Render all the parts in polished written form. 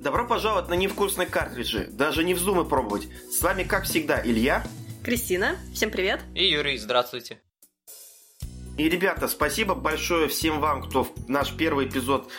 Добро пожаловать на невкусные картриджи. Даже не вздумай пробовать. С вами, как всегда, Илья, Кристина, всем привет. И Юрий, здравствуйте. И, ребята, спасибо большое всем вам, кто наш первый эпизод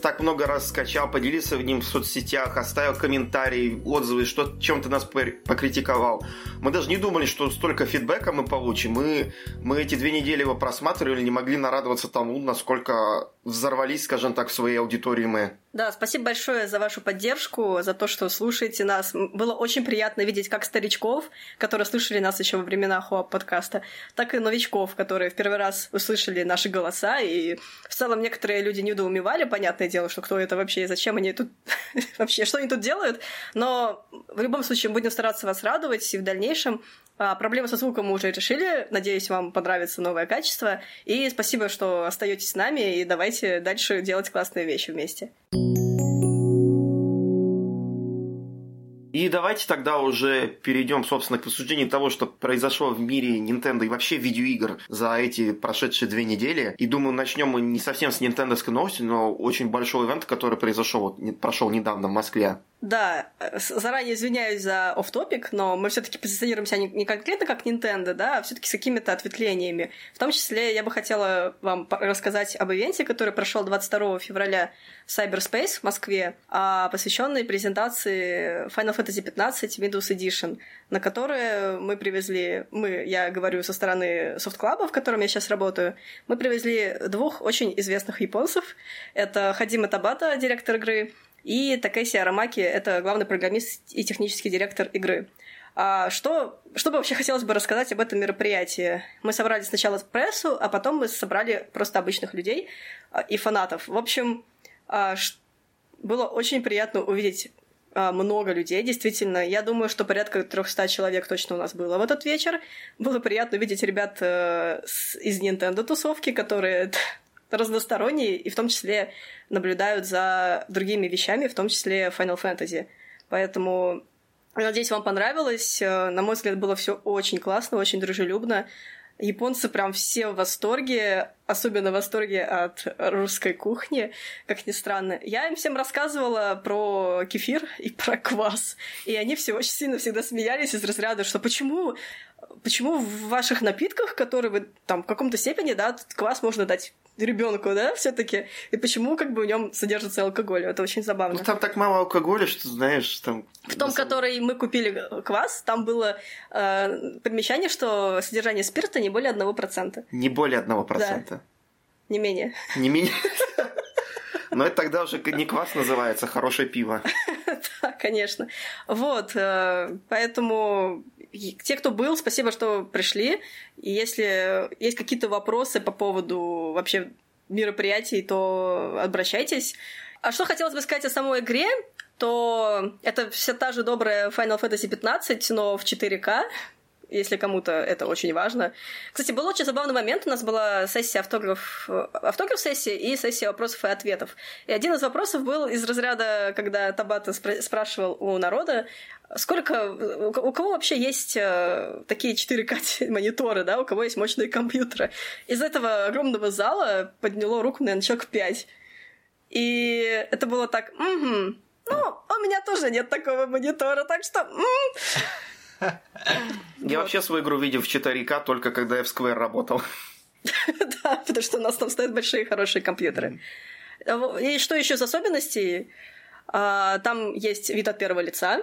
так много раз скачал, поделился в ним в соцсетях, оставил комментарии, отзывы, что, чем-то нас покритиковал. Мы даже не думали, что столько фидбэка мы получим. И мы эти 2 недели его просматривали, не могли нарадоваться тому, насколько взорвались, скажем так, в своей аудитории мы. Да, спасибо большое за вашу поддержку, за то, что слушаете нас. Было очень приятно видеть как старичков, которые слушали нас еще во времена Хуап-подкаста, так и новичков, которые в первый раз услышали наши голоса. И в целом некоторые люди недоумевали, понятное дело, что кто это вообще и зачем они тут вообще, что они тут делают. Но в любом случае будем стараться вас радовать и в дальнейшем. Проблемы со звуком мы уже решили. Надеюсь, вам понравится новое качество. И спасибо, что остаетесь с нами. И давайте дальше делать классные вещи вместе. И давайте тогда уже перейдем, собственно, к обсуждению того, что произошло в мире Nintendo и вообще видеоигр за эти прошедшие 2 недели. И думаю, начнем мы не совсем с нинтендовской новости, но очень большой ивент, который прошел недавно в Москве. Да, заранее извиняюсь за офф-топик, но мы все-таки позиционируемся не конкретно как Nintendo, да, а все-таки с какими-то ответвлениями. В том числе я бы хотела вам рассказать об ивенте, который прошел 22 февраля в Cyberspace в Москве, посвященный презентации Final Fantasy XV Windows Edition, на которые мы привезли, я говорю со стороны Софт-клаба, в котором я сейчас работаю, мы привезли 2 очень известных японцев. Это Хадзиме Табата, директор игры, и Такэси Арамаки, это главный программист и технический директор игры. Что бы вообще хотелось бы рассказать об этом мероприятии? Мы собрали сначала прессу, а потом мы собрали просто обычных людей и фанатов. В общем, было очень приятно увидеть много людей, действительно. Я думаю, что порядка 300 человек точно у нас было в этот вечер. Было приятно увидеть ребят из Nintendo-тусовки, которые разносторонние и в том числе наблюдают за другими вещами, в том числе Final Fantasy. Поэтому, надеюсь, вам понравилось. На мой взгляд, было все очень классно, очень дружелюбно. Японцы прям все в восторге, особенно в восторге от русской кухни, как ни странно. Я им всем рассказывала про кефир и про квас, и они все очень сильно всегда смеялись из разряда, что почему в ваших напитках, которые вы там в каком-то степени, да, квас можно дать ребенку, да, все-таки, и почему как бы в нем содержится алкоголь, это очень забавно. Ну там так мало алкоголя, что знаешь, там. В том, который мы купили квас, там было примечание, что содержание спирта не более 1%. Не более 1%. Да. Не менее. Не менее. Но это тогда уже не квас называется, хорошее пиво. Да, конечно. Вот, поэтому те, кто был, спасибо, что пришли. И если есть какие-то вопросы по поводу вообще мероприятий, то обращайтесь. А что хотелось бы сказать о самой игре, то это вся та же добрая Final Fantasy 15, но в 4К, если кому-то это очень важно. Кстати, был очень забавный момент. У нас была сессия автограф-сессия и сессия вопросов и ответов. И один из вопросов был из разряда, когда Табата спрашивал у народа, у кого вообще есть такие 4К мониторы, да, у кого есть мощные компьютеры. Из этого огромного зала подняло руку, наверное, человек 5. И это было так, у меня тоже нет такого монитора, так что... Я вообще свою игру видел в 4К только когда я в Square работал. Да, потому что у нас там стоят большие хорошие компьютеры. И что еще из особенностей? Там есть вид от первого лица.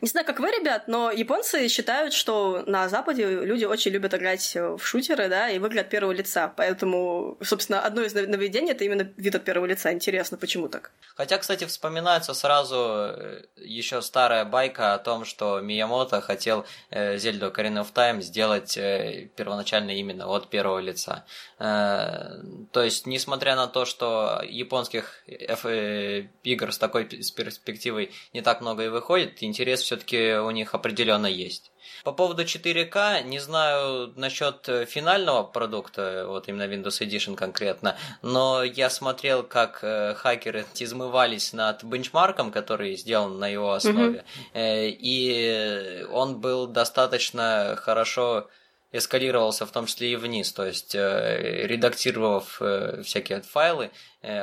Не знаю, как вы, ребят, но японцы считают, что на Западе люди очень любят играть в шутеры, да, и в игры от первого лица. Поэтому, собственно, одно из нововведений — это именно вид от первого лица. Интересно, почему так? Хотя, кстати, вспоминается сразу еще старая байка о том, что Миямото хотел Zelda Ocarina of Time сделать первоначально именно от первого лица. То есть, несмотря на то, что японских игр с такой с перспективой не так много и выходит, интерес все-таки у них определенно есть. По поводу 4К, не знаю насчет финального продукта, вот именно Windows Edition конкретно, но я смотрел, как хакеры измывались над бенчмарком, который сделан на его основе, и он был достаточно хорошо эскалировался в том числе и вниз, то есть редактировав всякие файлы,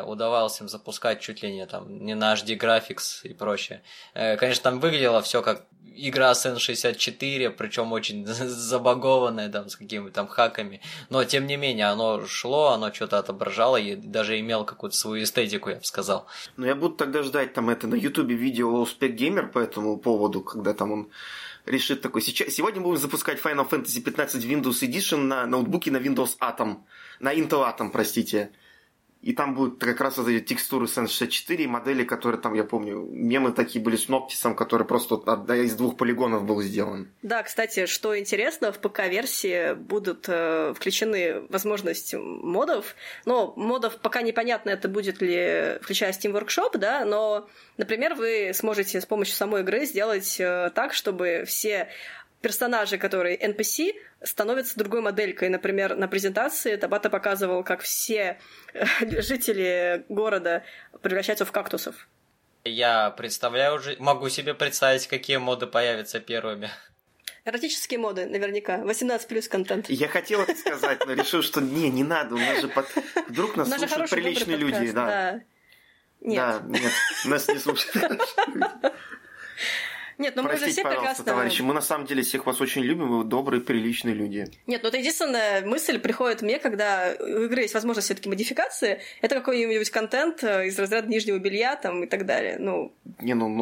удавалось им запускать чуть ли не там не на HD Graphics и прочее. Конечно, там выглядело все как игра с N64, причем очень забагованная там с какими-то там хаками, но тем не менее оно шло, оно что-то отображало и даже имело какую-то свою эстетику, я бы сказал. Ну я буду тогда ждать там это на Ютубе видео Лоуспек Геймер по этому поводу, когда там он решит такой: сегодня будем запускать Final Fantasy XV Windows Edition на ноутбуке на Windows Atom, на Intel Atom, простите. И там будут как раз вот эти текстуры с N64 и модели, которые там, я помню, мемы такие были с Ноктисом, который просто из двух полигонов был сделан. Да, кстати, что интересно, в ПК-версии будут включены возможности модов. Но модов пока непонятно, это будет ли, включая Steam Workshop, да, но, например, вы сможете с помощью самой игры сделать так, чтобы все персонажи, которые NPC, становятся другой моделькой. Например, на презентации Табата показывал, как все жители города превращаются в кактусов. Я представляю, могу себе представить, какие моды появятся первыми. Эротические моды, наверняка. 18+ контент. Я хотел это сказать, но решил, что не надо. У нас же вдруг нас слушают приличные люди. Нет, нас не слушают. Нет, но мы уже все прекрасно... товарищи, мы на самом деле всех вас очень любим, вы добрые, приличные люди. Нет, ну это единственная мысль приходит мне, когда у игры есть возможность все-таки модификации, это какой-нибудь контент из разряда нижнего белья там и так далее.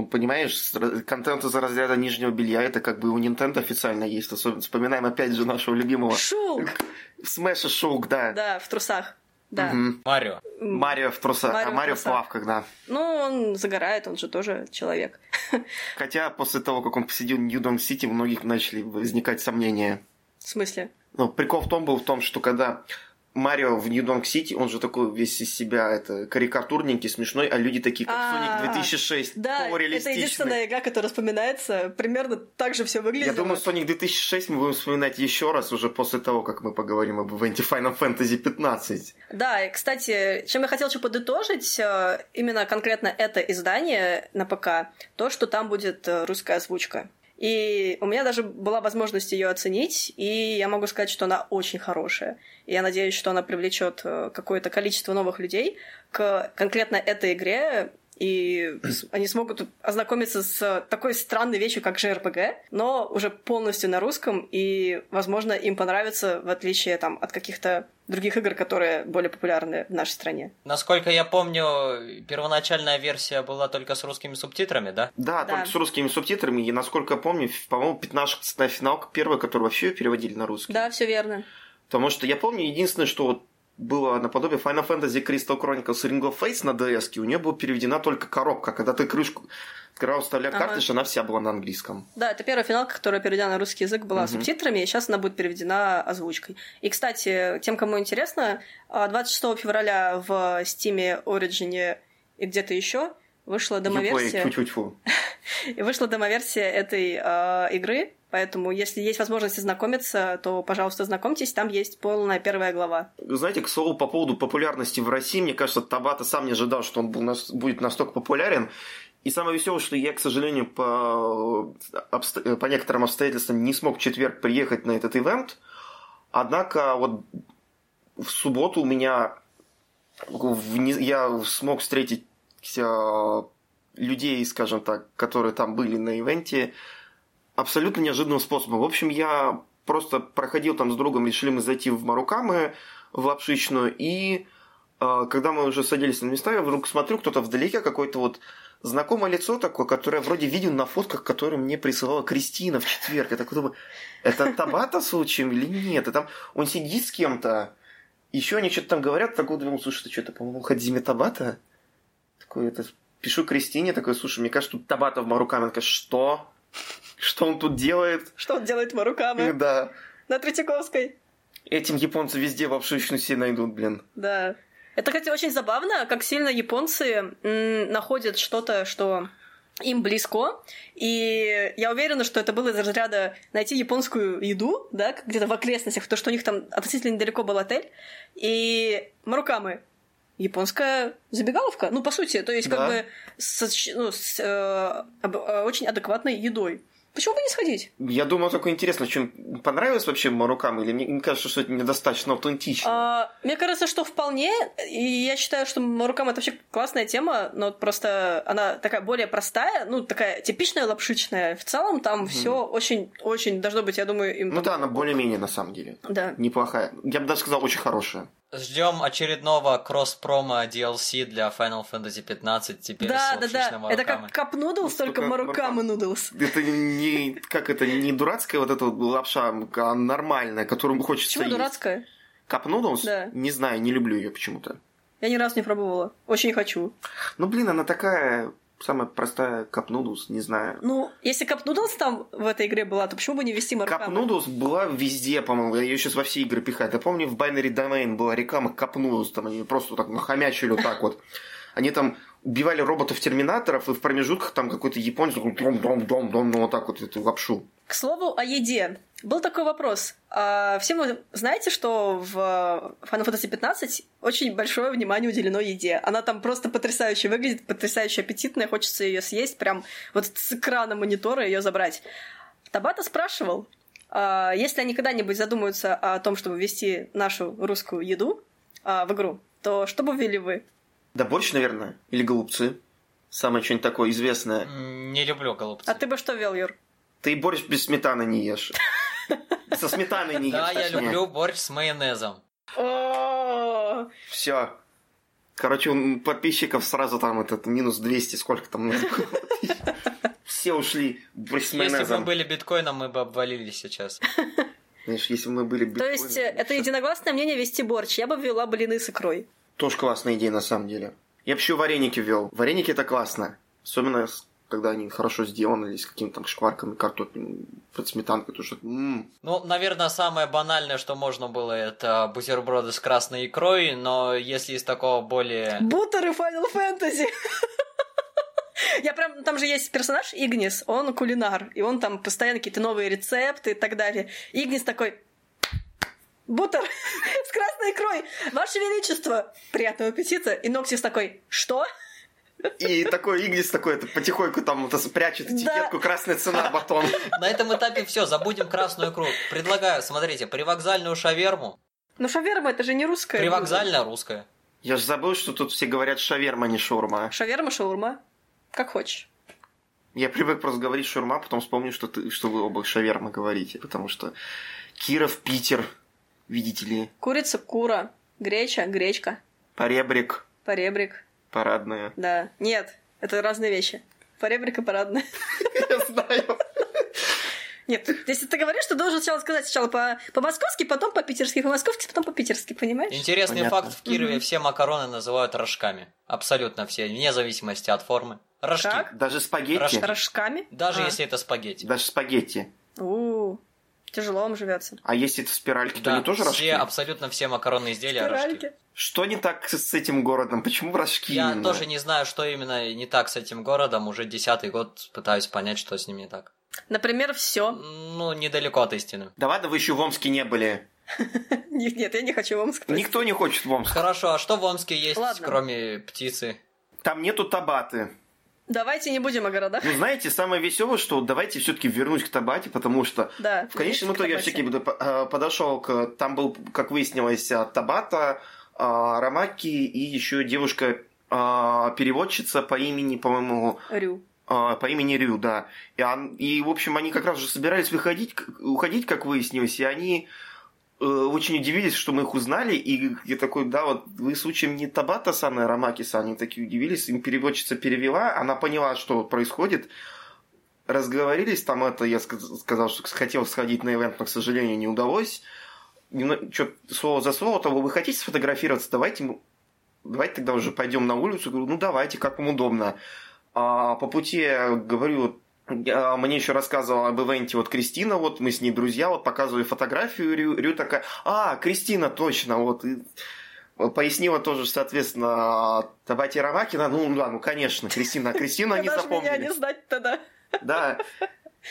Понимаешь, контент из разряда нижнего белья, это как бы у Nintendo официально есть. Вспоминаем опять же нашего любимого... Шулк! Смэша Шулк, да. Да, в трусах. Да. Угу. Марио в трусах, а Марио в плавках, да. Он загорает, он же тоже человек. Хотя после того, как он посетил Нью-Дон-Сити, у многих начали возникать сомнения. В смысле? Прикол был в том, что когда Марио в Нью-Донг-Сити, он же такой весь из себя карикатурненький, смешной, а люди такие, как Соник 2006, да, реалистичный. Это единственная игра, которая вспоминается, примерно так же все выглядит. Я думаю, Соник 2006 мы будем вспоминать еще раз уже после того, как мы поговорим об ивенте Final Fantasy 15. Да, и, кстати, чем я хотела еще подытожить, именно конкретно это издание на ПК, то, что там будет русская озвучка. И у меня даже была возможность ее оценить, и я могу сказать, что она очень хорошая. И я надеюсь, что она привлечет какое-то количество новых людей к конкретно этой игре, и они смогут ознакомиться с такой странной вещью, как JRPG, но уже полностью на русском, и, возможно, им понравится, в отличие от каких-то других игр, которые более популярны в нашей стране. Насколько я помню, первоначальная версия была только с русскими субтитрами, да? Да, только с русскими субтитрами, и, насколько я помню, по-моему, 15-я финалка первая, которую вообще переводили на русский. Да, все верно. Потому что я помню, единственное, что было наподобие Final Fantasy Crystal Chronicles Ring of Fates на DS, у нее была переведена только коробка, когда ты крышку вставлял картридж, она вся была на английском. Да, это первая финалка, которая переведена на русский язык, была субтитрами, и сейчас она будет переведена озвучкой. И, кстати, тем, кому интересно, 26 февраля в Steam, Origin и где-то еще вышла домоверсия. Вышла домоверсия этой игры, поэтому, если есть возможность ознакомиться, то, пожалуйста, знакомьтесь, там есть полная первая глава. Знаете, к слову, по поводу популярности в России, мне кажется, Табата сам не ожидал, что он будет настолько популярен. И самое веселое, что я, к сожалению, по некоторым обстоятельствам не смог в четверг приехать на этот ивент. Однако в субботу у меня... Я смог встретить людей, скажем так, которые там были на ивенте, абсолютно неожиданным способом. В общем, я просто проходил там с другом, решили мы зайти в Марукамы, в Лапшичную, и когда мы уже садились на места, я вдруг смотрю, кто-то вдалеке, какое-то знакомое лицо такое, которое вроде видел на фотках, которые мне присылала Кристина в четверг. Я такой думаю, это Табата случаем или нет? И там он сидит с кем-то, еще они что-то там говорят, такой думаю, слушай, ты что-то, по-моему, Хадзиме Табата? Такой, пишу Кристине, такой, слушай, мне кажется, тут Табата в Марукаме. Такая, что? Что он тут делает? Что он делает в Марукаме? Да. На Третьяковской. Этим японцы везде в обшивочную все найдут, блин. Да. Это, кстати, очень забавно, как сильно японцы находят что-то, что им близко. И я уверена, что это было из разряда найти японскую еду, да, где-то в окрестностях, потому что у них там относительно недалеко был отель. И Марукамы. Японская забегаловка, по сути, то есть, очень адекватной едой. Почему бы не сходить? Я думаю, только интересно, чем понравилось вообще рукам, или мне кажется, что это недостаточно аутентично? Мне кажется, что вполне, и я считаю, что рукам это вообще классная тема, но просто она такая более простая, ну, такая типичная лапшичная. В целом там все очень-очень должно быть, я думаю, им... Ну да, она более-менее, на самом деле. Да. Неплохая. Я бы даже сказал, очень хорошая. Ждем очередного кросс-промо DLC для Final Fantasy 15 теперь с лапшичным Марукамы. Это как Cup Noodles, только Марукамы Noodles. Это не, как это, не дурацкая вот эта лапша, а нормальная, которую хочется есть. Почему дурацкая? Cup Noodles? Да. Не знаю, не люблю ее почему-то. Я ни разу не пробовала. Очень хочу. Ну, блин, она такая... Самая простая Cup Noodles, не знаю. Ну, если Cup Noodles там в этой игре была, то почему бы не ввести Марукамы? Cup Noodles была везде, по-моему. Ее сейчас во все игры пихают. Я помню, в Binary Domain была реклама Cup Noodles. Там они просто так нахомячили вот так вот. Они там убивали роботов-терминаторов, и в промежутках там какой-то японец дом-дом-дом-дом, вот так вот эту лапшу. К слову о еде. Был такой вопрос. Все вы знаете, что в Final Fantasy XV очень большое внимание уделено еде. Она там просто потрясающе выглядит, потрясающе аппетитная, хочется ее съесть, прям вот с экрана монитора ее забрать. Табата спрашивал, если они когда-нибудь задумаются о том, чтобы ввести нашу русскую еду в игру, то что бы ввели вы? Да борщ, наверное, или голубцы. Самое что-нибудь такое известное. Не люблю голубцы. А ты бы что ввел, Юр? Ты борщ без сметаны не ешь. Со сметаной не ешь. Да, я люблю борщ с майонезом. Все. Короче, у подписчиков сразу там этот минус 200, сколько там. Все ушли борщ с майонезом. Если бы мы были биткоином, мы бы обвалились сейчас. Знаешь, если бы мы были биткоином... То есть, это единогласное мнение вести борщ. Я бы ввела блины с икрой. Тоже классная идея, на самом деле. Я бы еще вареники ввел. Вареники это классно. Особенно... когда они хорошо сделаны, или с каким-то там шкварком, картофелем, под сметанкой, то что... Ну, наверное, самое банальное, что можно было, это бутерброды с красной икрой, но если из такого более... Бутеры Final Fantasy! Я прям... Там же есть персонаж Игнис, он кулинар, и он там постоянно какие-то новые рецепты и так далее. Игнис такой... Бутер с красной икрой! Ваше Величество! Приятного аппетита! И Ноктис такой... Что? И такой Игнис такой это потихоньку там вот, прячет этикетку, да. Красная цена, батон. На этом этапе все, забудем красную икру. Предлагаю, смотрите, привокзальную шаверму. Ну шаверма это же не русская. Привокзальная русская. Я же забыл, что тут все говорят шаверма, не шаурма. Шаверма, шаурма, как хочешь. Я привык просто говорить шаурма, потом вспомню, что вы оба шаверма говорите, потому что Киров, Питер, видите ли. Курица, кура, греча, гречка. Поребрик. Поребрик. Парадная. Да. Нет, это разные вещи. Поребрик и парадная. Я знаю. Нет, если ты говоришь, ты должен сначала сказать по-московски, потом по-питерски, по-московски, потом по-питерски, понимаешь? Интересный факт. В Кирове все макароны называют рожками. Абсолютно все, вне зависимости от формы. Рожки. Даже спагетти? Рожками? Даже если это спагетти. Даже спагетти. Тяжело вам живется. А если это спиральки, то они тоже рожки? Все, абсолютно все макаронные изделия рожки. Что не так с этим городом? Почему рожки? Я тоже не знаю, что именно не так с этим городом. Уже 10-й год пытаюсь понять, что с ним не так. Например, все. Ну, недалеко от истины. Да ладно, вы еще в Омске не были. Нет, я не хочу в Омск. Никто не хочет в Омск. Хорошо, а что в Омске есть, кроме птицы? Там нету Табаты. Давайте не будем о городах. Ну, знаете, самое веселое, что давайте все-таки вернусь к Табате, потому что в конечном итоге я все-таки подошел к... Там был, как выяснилось, Табата, Арамаки и еще девушка-переводчица по имени, по-моему... Рю. По имени Рю, да. И, в общем, они как раз же собирались уходить, как выяснилось, и они... очень удивились, что мы их узнали, и я такой, да, вот вы случаем не Табата-сан и Арамаки-сан, они такие удивились, им переводчица перевела, она поняла, что происходит, разговорились, там это, я сказал, что хотел сходить на ивент, но, к сожалению, не удалось, слово за слово, того вы хотите сфотографироваться, давайте тогда уже пойдем на улицу, говорю, ну давайте, как вам удобно. А по пути говорю, мне еще рассказывала об ивенте Кристина, мы с ней друзья, показывали фотографию, Рю такая, Кристина, точно, и пояснила тоже, соответственно, Табате Рамакина, конечно, Кристина, они запомнили. Даже меня не знать-то, да. Да,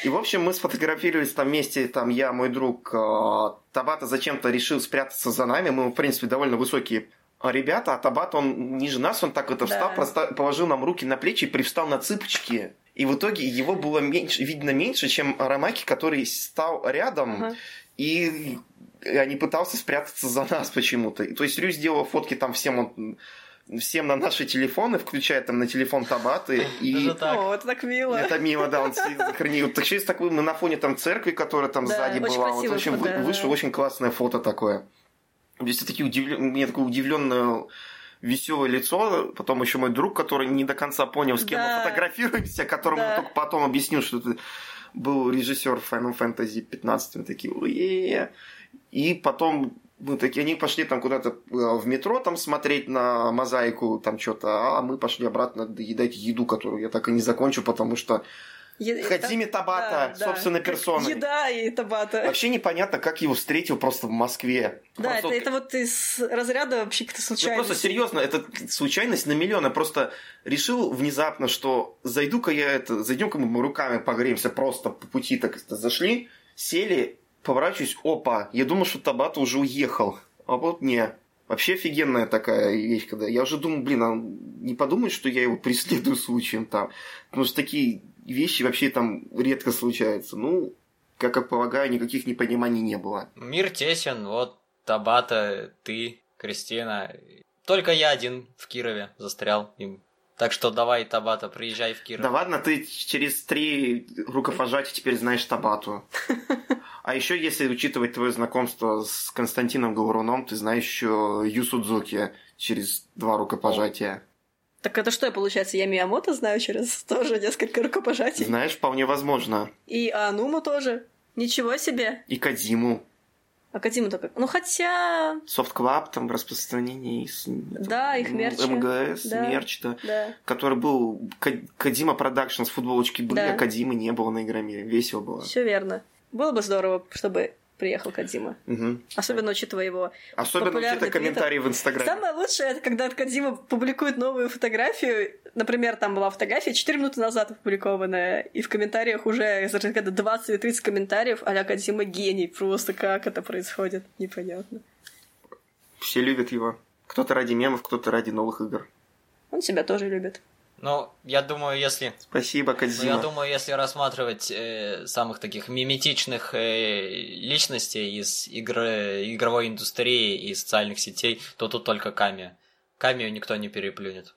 и, в общем, мы сфотографировались там вместе, там я, мой друг Табата зачем-то решил спрятаться за нами, мы, в принципе, довольно высокие ребята, а Табата, он ниже нас, он так встал, положил нам руки на плечи и привстал на цыпочки. И в итоге его было меньше, видно меньше, чем Арамаки, который стал рядом, и не пытался спрятаться за нас почему-то. То есть Рю сделал фотки там всем на наши телефоны, включая там на телефон Табаты. И... О, это так мило. Это мило, да, он хранил. Так через такую на фоне там церкви, которая там да, сзади очень была. Вот, в общем, фото, вышло очень классное фото такое. То есть такие у меня такое удивленное веселое лицо. Потом еще мой друг, который не до конца понял, с кем мы фотографируемся, которому только потом объяснил, что это был режиссер Final Fantasy XV. Мы такие, ой-е-е. И потом... Мы такие, они пошли там куда-то в метро там смотреть на мозаику, там что-то, а мы пошли обратно доедать еду, которую я так и не закончу, потому что Хадзиме Табата, да, собственно, да, персоной. Еда и Табата. Вообще непонятно, как его встретил просто в Москве. Да, просто... это вот из разряда вообще какая-то случайность. Ну, просто серьезно, это случайность на миллион. Я просто решил внезапно, что зайдем-ка мы руками погреемся, просто по пути так зашли, сели. Поворачиваюсь, опа, я думал, что Табата уже уехал. А вот не. Вообще офигенная такая вещь, когда... Я уже думал, блин, а не подумает, что я его преследую случаем там. Потому что такие вещи вообще там редко случаются. Ну, как полагаю, никаких непониманий не было. Мир тесен, вот Табата, ты, Кристина. Только я один в Кирове застрял им. Так что давай, Табата, приезжай в Киров. Да ладно, ты через 3 рукопожатия теперь знаешь Табату. А еще, если учитывать твое знакомство с Константином Говоруном, ты знаешь еще Ю Судзуки через 2 рукопожатия. Так это что, получается, я Миямото знаю через тоже несколько рукопожатий? Знаешь, вполне возможно. И Аануму тоже. Ничего себе. И Кадзиму. А Кадзиму-то как? Ну, хотя... Софт-клаб, там, распространение... Да, их мерч. МГС, да, мерч, да, да. Который был... Кадзима Продакшнс, футболочки были, да. А Кадзимы не было на Игромире. Весело было. Все верно. Было бы здорово, чтобы приехал Кадзима. Угу. Особенно учитывая его популярный комментарии в Инстаграме. Самое лучшее, это когда Кадзима публикует новую фотографию. Например, там была фотография 4 минуты назад опубликованная, и в комментариях уже 20-30 комментариев а-ля Кадзима гений. Просто как это происходит, непонятно. Все любят его. Кто-то ради мемов, кто-то ради новых игр. Он себя тоже любит. Ну, я думаю, если... Спасибо, Кадзима. Я думаю, если рассматривать самых таких миметичных личностей из игровой индустрии и социальных сетей, то тут только Камия. Камию никто не переплюнет.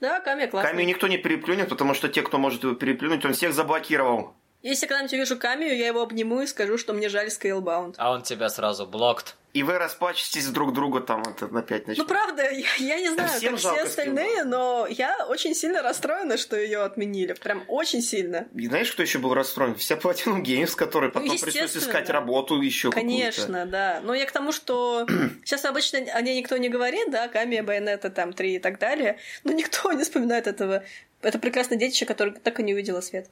Да, Камия классная. Камию никто не переплюнет, потому что те, кто может его переплюнуть, он всех заблокировал. Если я когда-нибудь увижу Камию, я его обниму и скажу, что мне жаль Scalebound. А он тебя сразу блокт. И вы расплачетесь друг другу там это опять начнет. Ну, правда, я не знаю, всем как все остальные, Scalebound. Но я очень сильно расстроена, что ее отменили. Прям очень сильно. И знаешь, кто еще был расстроен? Вся Platinum Games, которой потом пришлось искать работу еще конечно, какую-то. Конечно, да. Но я к тому, что сейчас обычно о ней никто не говорит, да, Камия, Байонета, там, 3 и так далее, но никто не вспоминает этого. Это прекрасное детище, которое так и не увидело свет.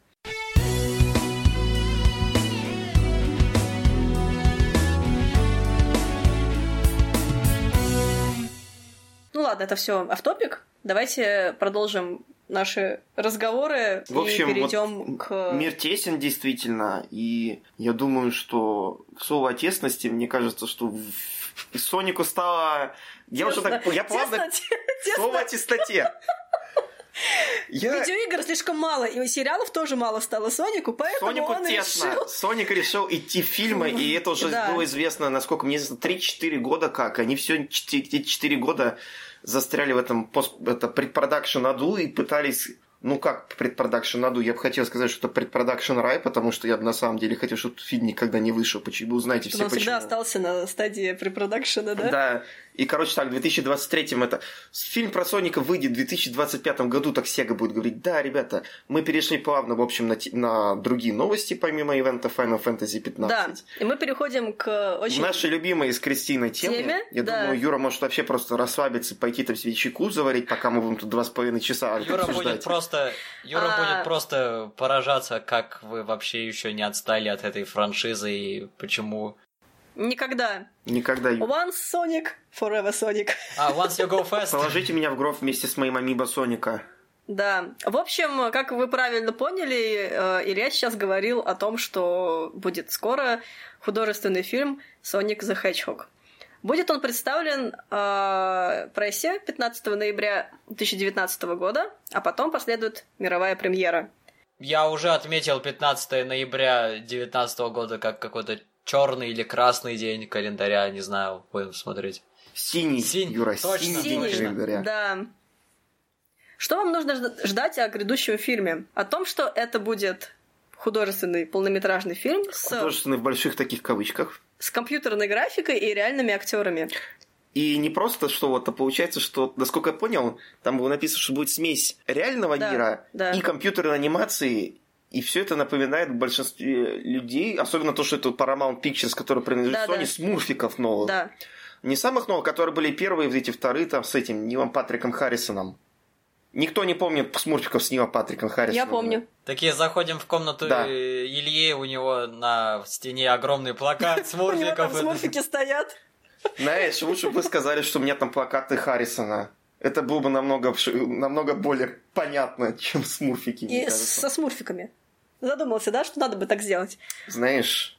Ну ладно, это все офф-топик. Давайте продолжим наши разговоры в общем, и перейдем вот к... Мир тесен, действительно. И я думаю, что слово о тесности, мне кажется, что Сонику стало... Я уже так... Я плавно... Слово о тестоте. Видеоигр слишком мало, и сериалов тоже мало стало Сонику, поэтому Сонику он тесно. Решил... Соник решил идти в фильмы, и это уже было известно, насколько мне известно, 3-4 года как. Они все 4 года застряли в этом предпродакшн аду и пытались... Ну как предпродакшн аду? Я бы хотел сказать, что это предпродакшн рай, потому что я бы на самом деле хотел, чтобы фильм никогда не вышел. Вы узнаете все почему. Он всегда остался на стадии препродакшена, да? Да. И, короче, так, в 2023-м это... Фильм про Соника выйдет в 2025 году, так Sega будет говорить. Да, ребята, мы перешли плавно, в общем, на другие новости, помимо ивента Final Fantasy XV. Да, и мы переходим к очень... Нашей любимой с Кристиной теме. Я думаю, Юра может вообще просто расслабиться, пойти там себе чайку заварить, пока мы будем тут 2,5 часа обсуждать. Юра будет просто поражаться, как вы вообще еще не отстали от этой франшизы и почему... Никогда. Никогда. Once Sonic, forever Sonic. Once you go fast. Положите меня в гроб вместе с моим амибо Соника. Да. В общем, как вы правильно поняли, Илья сейчас говорил о том, что будет скоро художественный фильм «Sonic the Hedgehog». Будет он представлен в прессе 15 ноября 2019 года, а потом последует мировая премьера. Я уже отметил 15 ноября 2019 года как какой-то черный или красный день календаря, не знаю, будем смотреть. Синий, Юра, точно, синий день календаря. Да. Что вам нужно ждать о грядущем фильме? О том, что это будет художественный полнометражный фильм с... Художественный в больших таких кавычках. С компьютерной графикой и реальными актерами. И не просто, что вот, а получается, что, насколько я понял, там было написано, что будет смесь реального мира и компьютерной анимации, и все это напоминает большинству людей, особенно то, что это Paramount Pictures, который принадлежит Sony, смурфиков новых. Да. Не самых новых, которые были первые, эти вторые, там, с этим Нилом Патриком Харрисоном. Никто не помнит смурфиков с Нилом Патриком Харрисоном. Я помню. Такие заходим в комнату Ильи, у него на стене огромный плакат смурфиков. У него там смурфики стоят. Знаешь, лучше бы вы сказали, что у меня там плакаты Харрисона. Это было бы намного более понятно, чем смурфики. И со смурфиками. Задумался, да, что надо бы так сделать? Знаешь,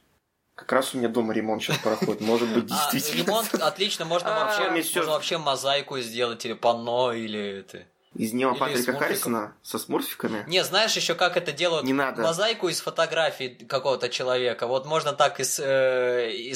как раз у меня дома ремонт сейчас проходит. Может быть, действительно. Ремонт отлично, можно вообще мозаику сделать, или панно, или это. Из Нила Патрика Харрисона со смурфиками? Не, знаешь еще, как это делают? Не надо. Мозаику из фотографий какого-то человека. Вот можно так из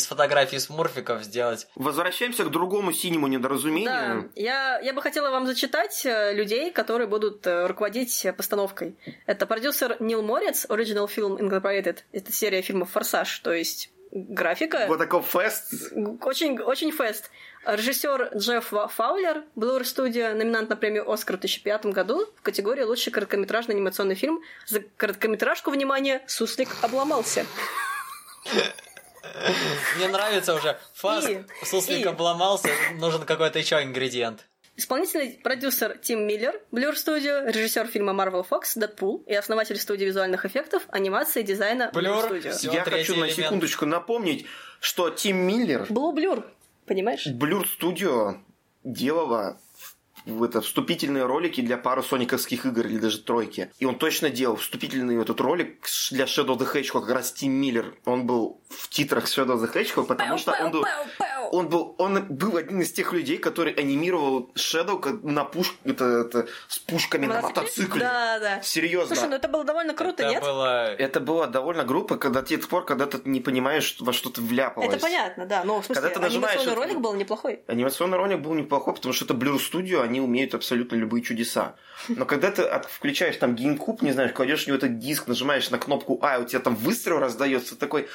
фотографий смурфиков сделать. Возвращаемся к другому синему недоразумению. Да, я бы хотела вам зачитать людей, которые будут руководить постановкой. Это продюсер Нил Морец, Original Film Incorporated. Это серия фильмов «Форсаж», то есть графика. Вот такой фест. Очень, очень фест. Режиссер Джефф Фаулер, Blur Studio, номинант на премию «Оскар» в 2005 году в категории «Лучший короткометражный анимационный фильм». За короткометражку, внимание, «Суслик обломался». Мне нравится уже. Фаст, «Суслик обломался», нужен какой-то еще ингредиент. Исполнительный продюсер Тим Миллер, Blur Studio, режиссер фильма Marvel Fox, Deadpool и основатель студии визуальных эффектов, анимации и дизайна Blur Studio. Я хочу на секундочку напомнить, что Тим Миллер... Blur. Понимаешь? Blur Studio делала вступительные ролики для пары сониковских игр или даже тройки. И он точно делал вступительный этот ролик для Shadow the Hedgehog, как раз Тим Миллер. Он был в титрах Shadow the Hedgehog, потому что он был один из тех людей, который анимировал Shadow с пушками на мотоцикле. Да. Серьезно. Слушай, это было довольно круто, нет? Это было довольно грубо, когда ты не понимаешь, во что ты вляпалась. Это понятно, да. Но в смысле, анимационный ролик был неплохой. Анимационный ролик был неплохой, потому что это Blur Studio, они умеют абсолютно любые чудеса. Но когда ты включаешь там GameCube, не знаешь, кладешь в него этот диск, нажимаешь на кнопку «А», у тебя там выстрел раздаётся, такой...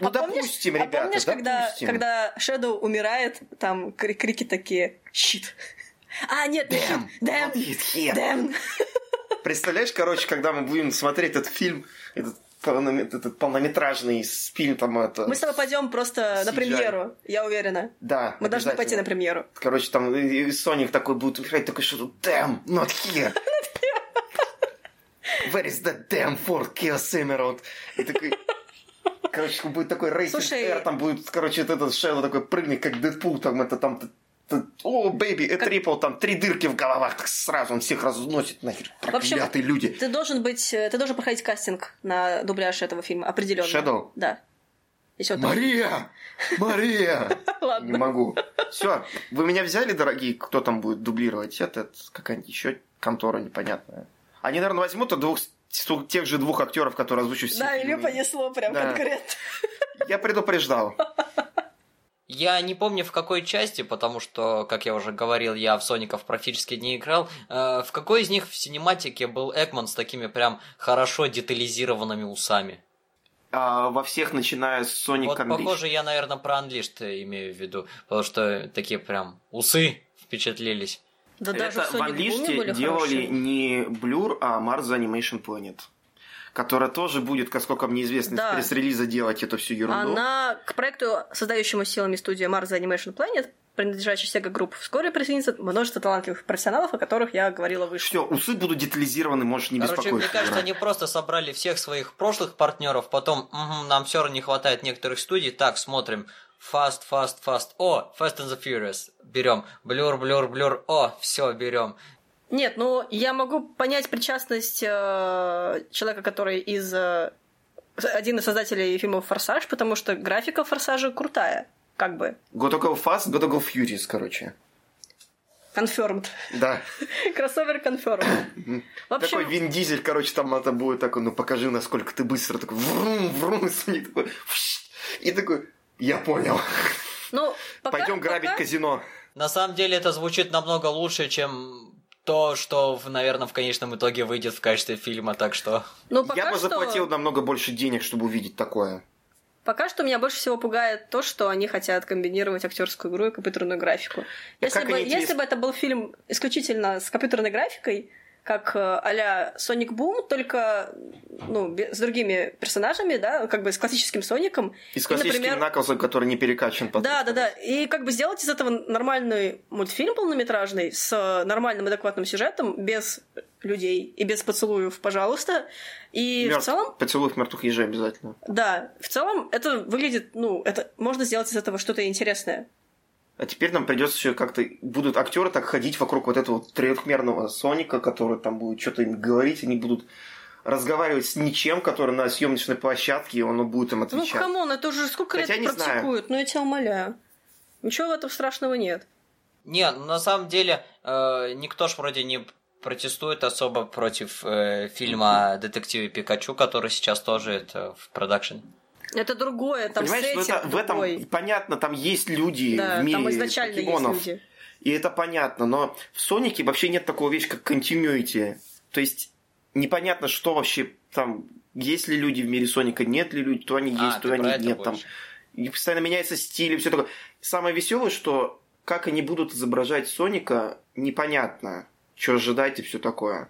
Ну, допустим, ребята, помнишь, когда Shadow умирает, там крики такие «Щит!» А, нет, Damn! Представляешь, когда мы будем смотреть этот фильм, этот полнометражный фильм там... Мы с тобой пойдем просто на премьеру, я уверена. Да, мы должны пойти на премьеру. Короче, там Соник такой будет играть, такой Shadow «Damn! Not here!» «Where is that damn 4K Emerald?» И такой... Короче, будет такой рейтинг R, там будет, этот Shadow такой прыгнет, как Дэдпул, о, бэйби, Этрипл, там три дырки в головах, так сразу он всех разносит нахер, проклятые люди. Ты должен проходить кастинг на дубляж этого фильма, определенно. Shadow? Да. Мария! Ладно. Не могу. Все, вы меня взяли, дорогие, кто там будет дублировать? Это какая-нибудь еще контора непонятная. Они, наверное, возьмут тех же двух актеров, которые озвучивают все. Да, Илью понесло прям конкретно. Я предупреждал. Я не помню, в какой части, потому что, как я уже говорил, я в Соников практически не играл. В какой из них в синематике был Экман с такими прям хорошо детализированными усами? Во всех, начиная с Соника Unleashed. Вот, похоже, я, наверное, про Unleashed имею в виду, потому что такие прям усы впечатлились. Да, даже в Unleashed делали не Blur, а Mars Animation Planet, которая тоже будет, насколько мне известно, с пресс-релиза делать эту всю ерунду. Она к проекту, создающему силами студию Mars Animation Planet, принадлежащей Sega Group, вскоре присоединится множество талантливых профессионалов, о которых я говорила выше. Все, усы будут детализированы, можешь не беспокоиться. Короче, мне кажется, они просто собрали всех своих прошлых партнеров, потом нам все равно не хватает некоторых студий, так, смотрим. Fast. О, Fast and the Furious. Берем. Blur. О, все, берем. Нет, я могу понять причастность человека, который один из создателей фильмов «Форсаж», потому что графика «Форсажа» крутая, как бы. God of Fast, God of Furious, короче. Confirmed. Да. Кроссовер confirmed. Такой Вин Дизель, короче, там это будет такой, ну покажи, насколько ты быстро, такой врум, и такой, я понял. Ну, пойдем грабить казино. На самом деле это звучит намного лучше, чем то, что, наверное, в конечном итоге выйдет в качестве фильма, так что... Я бы заплатил намного больше денег, чтобы увидеть такое. Пока что меня больше всего пугает то, что они хотят комбинировать актерскую игру и компьютерную графику. Если бы это был фильм исключительно с компьютерной графикой, как а-ля Sonic Boom, только с другими персонажами, да, как бы с классическим Соником. И с классическим Наклзом, который не перекачан. Да. И как бы сделать из этого нормальный мультфильм полнометражный с нормальным адекватным сюжетом, без людей и без поцелуев, пожалуйста. И в целом... Поцелуев мертвых ежей обязательно. Да. В целом это выглядит... можно сделать из этого что-то интересное. А теперь нам придется еще как-то... Будут актеры так ходить вокруг вот этого трехмерного Соника, который там будет что-то им говорить, они будут разговаривать с ничем, который на съемочной площадке, и он будет им отвечать. Ну, камон, это уже сколько лет практикуют, но я тебя умоляю. Ничего в этом страшного нет. Не, на самом деле, никто ж вроде не протестует особо против фильма «Детективы Пикачу», который сейчас тоже это в продакшене. Это другое, там сеттинг в этом, понятно, там есть люди в мире покемонов, и это понятно, но в Сонике вообще нет такого вещи, как continuity, то есть непонятно, что вообще там, есть ли люди в мире Соника, нет ли людей, то они есть, то они нет, там, и постоянно меняется стиль и все такое. Самое веселое, что как они будут изображать Соника, непонятно, что ожидать и все такое.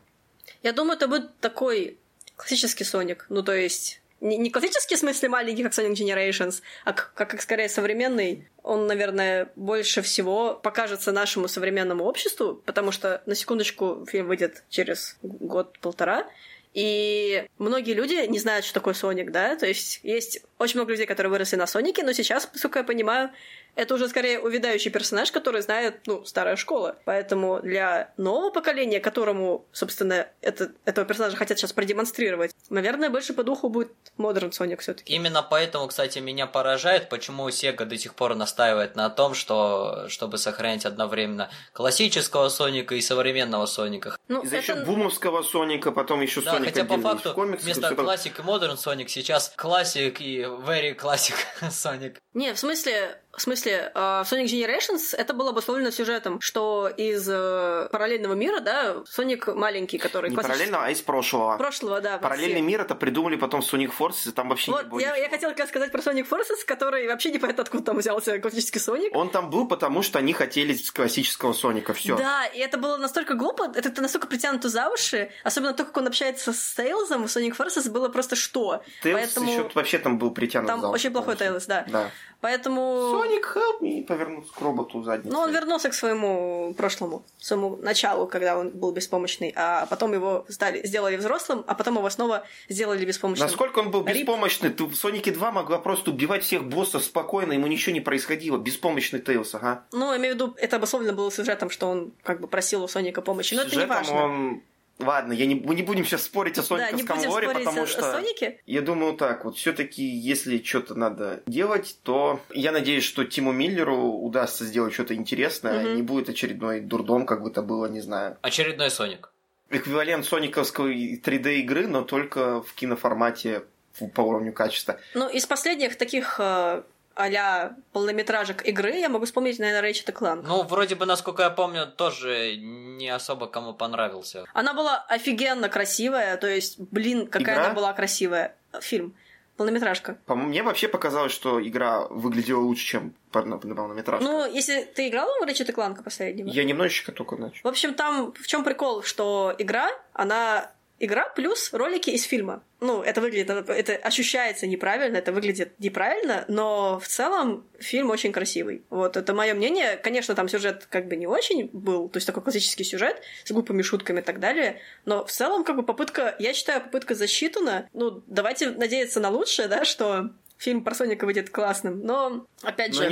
Я думаю, это будет такой классический Соник, то есть... Не классический в смысле маленький, как Sonic Generations, а как скорее современный. Он, наверное, больше всего покажется нашему современному обществу, потому что, на секундочку, фильм выйдет через год-полтора, и многие люди не знают, что такое Соник, да? То есть очень много людей, которые выросли на Сонике, но сейчас, поскольку я понимаю, это уже скорее увядающий персонаж, который знает, старая школа. Поэтому для нового поколения, которому, собственно, этого персонажа хотят сейчас продемонстрировать, наверное, больше по духу будет Modern Sonic все-таки. Именно поэтому, кстати, меня поражает, почему Sega до сих пор настаивает на том, что чтобы сохранять одновременно классического Соника и современного Соника. За счет бумовского Соника, потом еще Соника. Да, хотя по факту вместо классик и Modern Sonic сейчас классик и very classic Sonic. Не, в смысле, в Sonic Generations это было обусловлено сюжетом, что из параллельного мира, да, Соник маленький, который... Не параллельного, а из прошлого. Прошлого, да. Параллельный мир это придумали потом Sonic Forces, и там вообще не было. Я хотела как раз сказать про Sonic Forces, который вообще непонятно откуда там взялся классический Соник. Он там был, потому что они хотели классического Соника, все. Да, и это было настолько глупо, это настолько притянуто за уши, особенно то, как он общается с Тейлзом, в Sonic Forces было просто что. Тейлз еще вообще там был притянут за уши. Там очень плохой Тейлз, да. Поэтому... Соник, help me! И повернулся к роботу задницей. Ну, он вернулся к своему прошлому, своему началу, когда он был беспомощный, а потом его сделали взрослым, а потом его снова сделали беспомощным. Насколько он был беспомощный? Ты в Сонике 2 могла просто убивать всех боссов спокойно, ему ничего не происходило. Беспомощный Тейлз, ага. Ну, имею в виду, это обусловлено было сюжетом, что он как бы просил у Соника помощи, но это не важно. Ладно, мы не будем сейчас спорить о Сониковском лоре, потому что я думаю так, вот все-таки если что-то надо делать, то я надеюсь, что Тиму Миллеру удастся сделать что-то интересное, не будет очередной дурдом, как бы это было, не знаю. Очередной Соник. Эквивалент сониковской 3D-игры, но только в киноформате по уровню качества. Ну, из последних таких... а-ля полнометражек игры, я могу вспомнить, наверное, Ratchet & Clank. Ну, вроде бы, насколько я помню, тоже не особо кому понравился. Она была офигенно красивая, то есть, блин, какая игра? Она была красивая. Фильм. Полнометражка. По-моему, мне вообще показалось, что игра выглядела лучше, чем полнометражка. Ну, если ты играла в Ratchet & Clank последнего? Я немножечко только начал. В общем, там в чем прикол, что игра, она... Игра плюс ролики из фильма. Ну, это выглядит, это ощущается неправильно, это выглядит неправильно, но в целом фильм очень красивый. Вот, это мое мнение. Конечно, там сюжет как бы не очень был, то есть такой классический сюжет с глупыми шутками и так далее, но в целом как бы попытка, я считаю, попытка засчитана. Ну, давайте надеяться на лучшее, да, что фильм про Соника выйдет классным, но, опять же,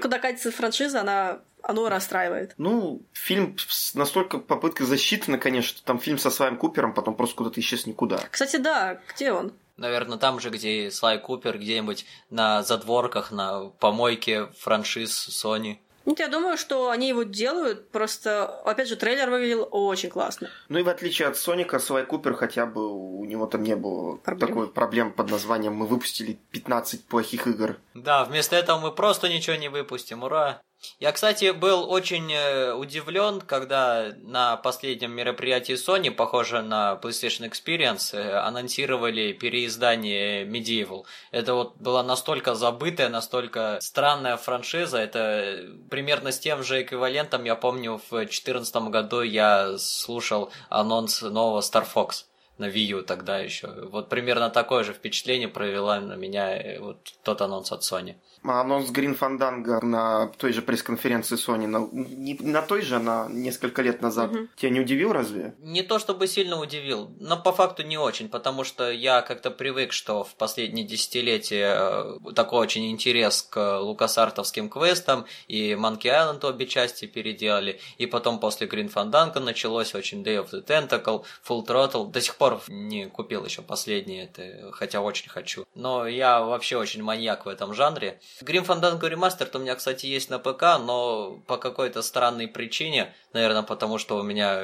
куда катится франшиза, оно расстраивает. Ну, фильм настолько попытка засчитана, конечно. Там фильм со Слаем Купером, потом просто куда-то исчез никуда. Кстати, да, где он? Наверное, там же, где Слай Купер, где-нибудь на задворках, на помойке франшиз Sony. Нет, я думаю, что они его делают, просто, опять же, трейлер выглядел очень классно. Ну и в отличие от Соника, Слай Купер хотя бы, у него там не было такой проблем под названием «Мы выпустили 15 плохих игр». Да, вместо этого мы просто ничего не выпустим, ура! Я, кстати, был очень удивлен, когда на последнем мероприятии Sony, похоже на PlayStation Experience, анонсировали переиздание Medieval. Это вот была настолько забытая, настолько странная франшиза. Это примерно с тем же эквивалентом, я помню, в 2014 году я слушал анонс нового Star Fox на Wii U тогда еще. Вот примерно такое же впечатление провела на меня вот тот анонс от Sony. Анонс Grim Fandango на той же пресс-конференции Sony, не на той же, а на несколько лет назад. Угу. Тебя не удивил разве? Не то чтобы сильно удивил, но по факту не очень, потому что я как-то привык, что в последние десятилетия такой очень интерес к лукасартовским квестам, и Monkey Island обе части переделали, и потом после Grim Fandango началось очень Day of the Tentacle, Full Throttle, до сих пор не купил еще последний, это, хотя очень хочу. Но я вообще очень маньяк в этом жанре. Grim Fandango Remastered у меня, кстати, есть на ПК, но по какой-то странной причине, наверное, потому что у меня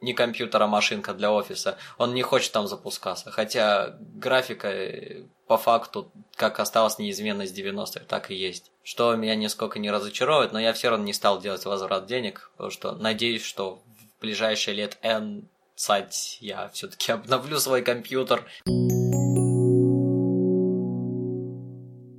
не компьютер, а машинка для офиса, он не хочет там запускаться. Хотя графика по факту как осталась неизменной с 90-х, так и есть. Что меня нисколько не разочаровывает, но я все равно не стал делать возврат денег, потому что надеюсь, что в ближайшие лет N... я все-таки обновлю свой компьютер.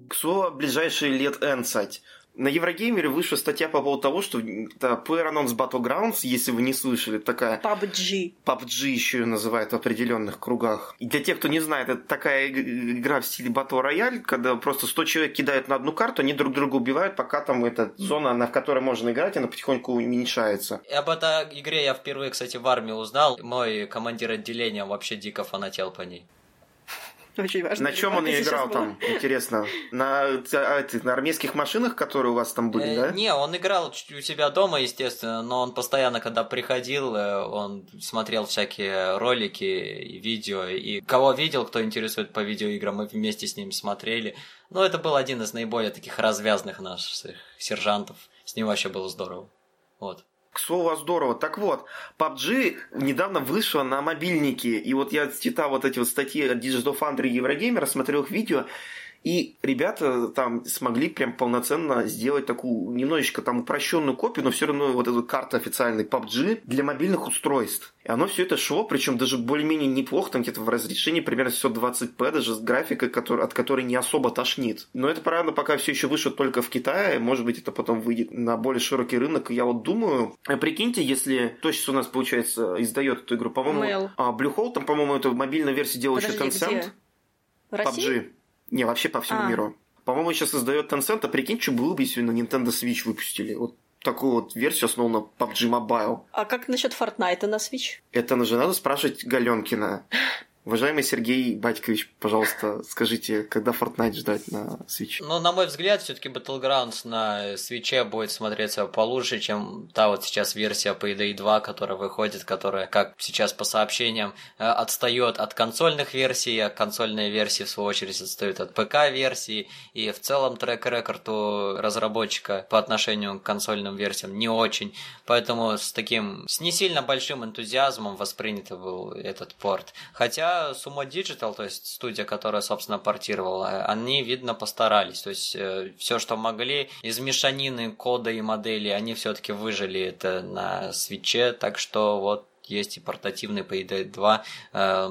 К слову, ближайшие лет N-сайт. На Еврогеймере вышла статья по поводу того, что PlayerUnknown's Battlegrounds, если вы не слышали, такая... PUBG еще ее называют в определенных кругах. И для тех, кто не знает, это такая игра в стиле Battle Royale, когда просто 100 человек кидают на одну карту, они друг друга убивают, пока там эта зона, в которой можно играть, она потихоньку уменьшается. И об этой игре я впервые, кстати, в армии узнал. Мой командир отделения вообще дико фанател по ней. Очень важно. На чем он играл там, интересно? На армейских машинах, которые у вас там были, да? Не, он играл у себя дома, естественно, но он постоянно, когда приходил, он смотрел всякие ролики, видео, и кого видел, кто интересует по видеоиграм, мы вместе с ним смотрели. Но это был один из наиболее таких развязных наших сержантов. С ним вообще было здорово. Вот. К слову, здорово. Так вот, PUBG недавно вышла на мобильнике. И вот я читал вот эти вот статьи от Digital Foundry и Eurogamer, смотрел их видео, и ребята там смогли прям полноценно сделать такую немножечко там упрощенную копию, но все равно вот эту карту официальной PUBG для мобильных устройств. И оно все это шло, причем даже более-менее неплохо, там где-то в разрешении примерно 120p, даже с графикой, от которой не особо тошнит. Но это, правда, пока все еще вышло только в Китае, может быть, это потом выйдет на более широкий рынок. Я вот думаю, прикиньте, если то, сейчас у нас, получается, издает эту игру, по-моему, Bluehole, там, по-моему, эту мобильную версию делал еще Tencent. В России? Не, вообще по всему миру. По-моему, сейчас издает Tencent, а прикинь, что было бы, если на Nintendo Switch выпустили. Вот такую вот версию, основанную на PUBG Mobile. А как насчет Fortnite на Switch? Это же надо спрашивать Галенкина. Уважаемый Сергей Батькович, пожалуйста, скажите, когда Fortnite ждать на Switch? Ну, на мой взгляд, все-таки Battlegrounds на Switch будет смотреться получше, чем та вот сейчас версия Payday 2, которая выходит, которая, как сейчас по сообщениям, отстает от консольных версий, а консольные версии, в свою очередь, отстают от ПК-версий, и в целом трек-рекорд у разработчика по отношению к консольным версиям не очень, поэтому с не сильно большим энтузиазмом воспринят был этот порт. Хотя Sumo Digital, то есть студия, которая, собственно, портировала, они, видно, постарались. То есть все, что могли, из мешанины кода и модели, они все-таки выжили это на Switch'е, так что вот есть и портативный Payday 2.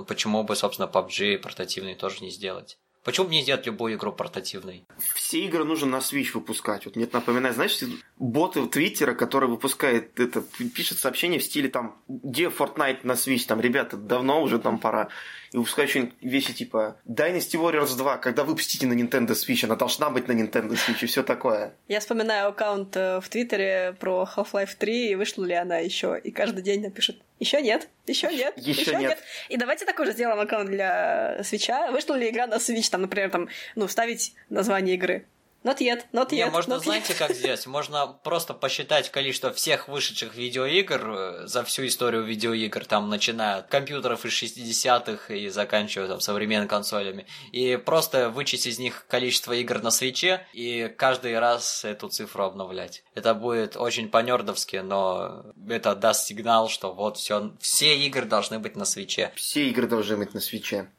Почему бы, собственно, PUBG портативный тоже не сделать? Почему бы не сделать любую игру портативной? Все игры нужно на Switch выпускать. Вот мне это напоминает, знаешь, боты Твиттера, который выпускает это, пишет сообщение в стиле там, где Fortnite на Switch, там, ребята, давно уже там пора. И выпускают еще вещи типа Dynasty Warriors 2, когда выпустите на Nintendo Switch, она должна быть на Nintendo Switch и все такое. Я вспоминаю аккаунт в Твиттере про Half-Life 3, и вышла ли она еще, и каждый день напишет: еще нет, еще нет, еще нет. И давайте такой же сделаем аккаунт для Switch'а. Вышла ли игра на Switch, там, например, там, ну, вставить название игры. Not yet. Можно, знаете, как сделать? Можно просто посчитать количество всех вышедших видеоигр за всю историю видеоигр, там, начиная от компьютеров из 60-х и заканчивая там современными консолями, и просто вычесть из них количество игр на Свитче и каждый раз эту цифру обновлять. Это будет очень по-нердовски, но это даст сигнал, что вот все игры должны быть на Свитче. Все игры должны быть на Свитче.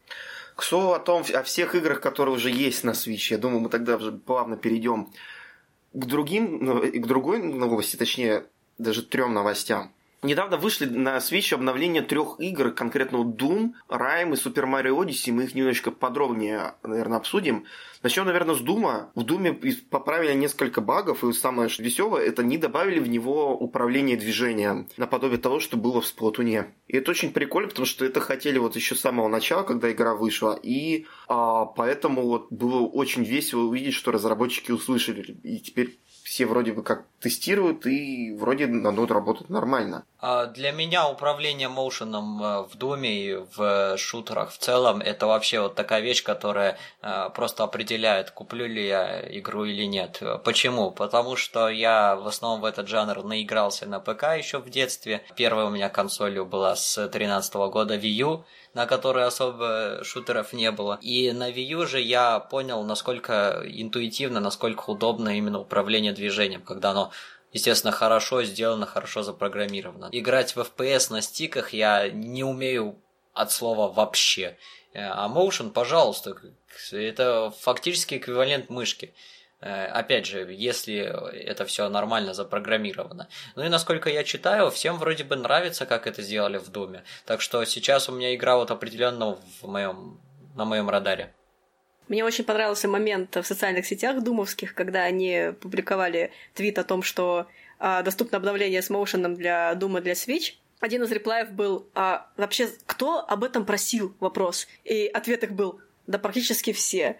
К слову о всех играх, которые уже есть на Switch, я думаю, мы тогда уже плавно перейдем к другой новости, точнее, даже трем новостям. Недавно вышли на Switch обновление трех игр, конкретно Doom, Rime и Super Mario Odyssey. Мы их немножечко подробнее, наверное, обсудим. Начнем, наверное, с Дума. В Думе поправили несколько багов, и самое веселое, это не добавили в него управление движением, наподобие того, что было в Сплатуне. И это очень прикольно, потому что это хотели вот еще с самого начала, когда игра вышла, и поэтому вот было очень весело увидеть, что разработчики услышали, и теперь... Все вроде бы как тестируют и вроде надо работать нормально. Для меня управление моушеном в Думе и в шутерах в целом это вообще вот такая вещь, которая просто определяет, куплю ли я игру или нет. Почему? Потому что я в основном в этот жанр наигрался на ПК еще в детстве. Первая у меня консолью была с 2013 года Wii U, на которой особо шутеров не было. И на Wii U же я понял, насколько интуитивно, насколько удобно именно управление движением, когда оно, естественно, хорошо сделано, хорошо запрограммировано. Играть в FPS на стиках я не умею от слова вообще. А motion, пожалуйста, это фактически эквивалент мышки. Опять же, если это все нормально запрограммировано. Ну и насколько я читаю, всем вроде бы нравится, как это сделали в Думе. Так что сейчас у меня игра вот определенно на моем радаре. Мне очень понравился момент в социальных сетях думовских, когда они публиковали твит о том, что доступно обновление с моушеном для Дума для Switch. Один из реплаев был «Вообще, кто об этом просил?» вопрос. И ответ их был «Да практически все».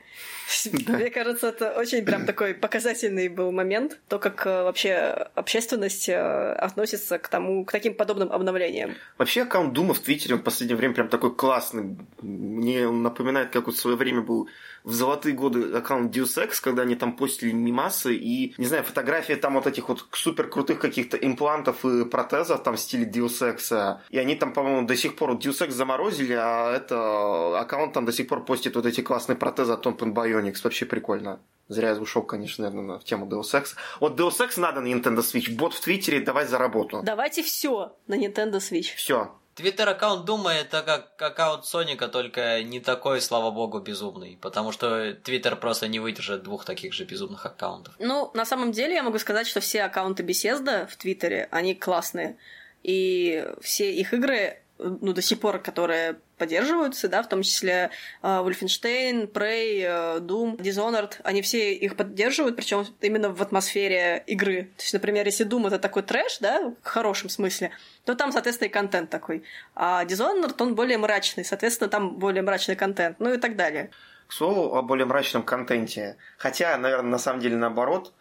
Мне кажется, это очень прям такой показательный был момент, то, как вообще общественность относится к таким подобным обновлениям. Вообще аккаунт Дума в Твиттере в последнее время прям такой классный. Мне он напоминает, как вот в свое время был в золотые годы аккаунт Deus Ex, когда они там постили мемасы и, не знаю, фотографии там вот этих вот супер крутых каких-то имплантов и протезов там в стиле Deus Ex. И они там, по-моему, до сих пор вот Deus Ex заморозили, а это аккаунт там до сих пор постит вот эти классные протезы от Tom Pembayo. Вообще прикольно. Зря я ушел, конечно, наверное, в тему Deus Ex. Вот Deus Ex надо на Nintendo Switch. Бот в Твиттере, давай за работу. Давайте все на Nintendo Switch. Все. Твиттер-аккаунт Дума это как аккаунт Соника, только не такой, слава богу, безумный. Потому что Твиттер просто не выдержит двух таких же безумных аккаунтов. Ну, на самом деле я могу сказать, что все аккаунты Bethesda в Твиттере, они классные. И все их игры... ну, до сих пор, которые поддерживаются, да, в том числе Wolfenstein, Prey, Doom, Dishonored, они все их поддерживают, причем именно в атмосфере игры. То есть, например, если Doom — это такой трэш, да, в хорошем смысле, то там, соответственно, и контент такой. А Dishonored, он более мрачный, соответственно, там более мрачный контент, ну и так далее. К слову, о более мрачном контенте. Хотя, наверное, на самом деле наоборот.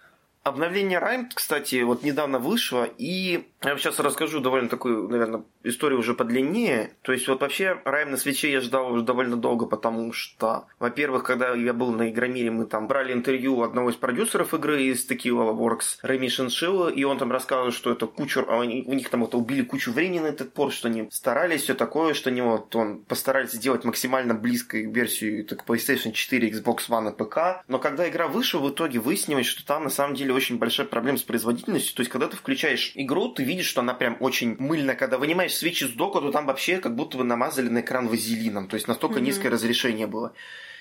Обновление Rime, кстати, вот недавно вышло, и я вам сейчас расскажу довольно такую, наверное, историю уже подлиннее. То есть вот вообще Rime на Свитче я ждал уже довольно долго, потому что, во-первых, когда я был на Игромире, мы там брали интервью одного из продюсеров игры из Tequila Works, Реми Шиншилла, и он там рассказывал, что это кучу, у них там вот убили кучу времени на этот порт, что они старались, все такое, что они вот он постарались сделать максимально близкую версию это к PlayStation 4, Xbox One и ПК. Но когда игра вышла, в итоге выяснилось, что там на самом деле очень большая проблема с производительностью. То есть, когда ты включаешь игру, ты видишь, что она прям очень мыльная. Когда вынимаешь свитч из дока, то там вообще как будто бы намазали на экран вазелином. То есть, настолько низкое разрешение было.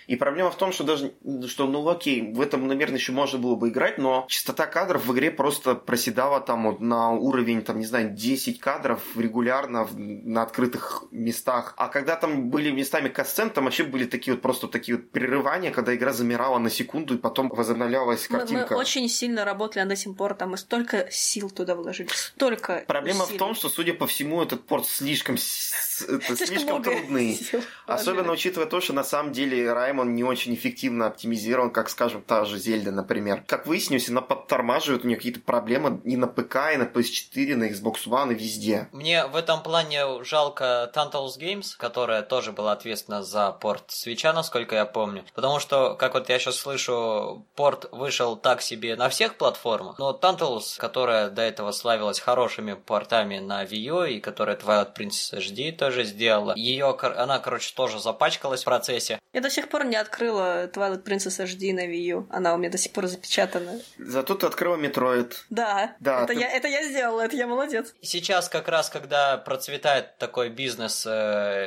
И проблема в том, что даже, что, ну окей, в этом, наверное, еще можно было бы играть, но частота кадров в игре просто проседала там вот на уровень, там, не знаю, 10 кадров регулярно на открытых местах. А когда там были местами катсцен, там вообще были такие вот просто такие вот прерывания, когда игра замирала на секунду и потом возобновлялась картинка. Мы очень сильно работали над этим портом, мы столько сил туда вложили, столько проблема усилий. В том, что, судя по всему, этот порт слишком трудный. Особенно учитывая то, что на самом деле Райм Rime, он не очень эффективно оптимизирован, как, скажем, та же Зельда, например. Как выяснилось, она подтормаживает, у нее какие-то проблемы и на ПК, и на PS4, и на Xbox One, и везде. Мне в этом плане жалко Tantalus Games, которая тоже была ответственна за порт Switch'а, насколько я помню. Потому что, как вот я сейчас слышу, порт вышел так себе на всех платформах, но Tantalus, которая до этого славилась хорошими портами на Wii U, и которая Twilight Princess HD тоже сделала, она, короче, тоже запачкалась в процессе. Я до сих пор не открыла Twilight Princess HD на Wii U. Она у меня до сих пор запечатана. Зато ты открыла Metroid. Да. Это я сделала, это я молодец. Сейчас как раз, когда процветает такой бизнес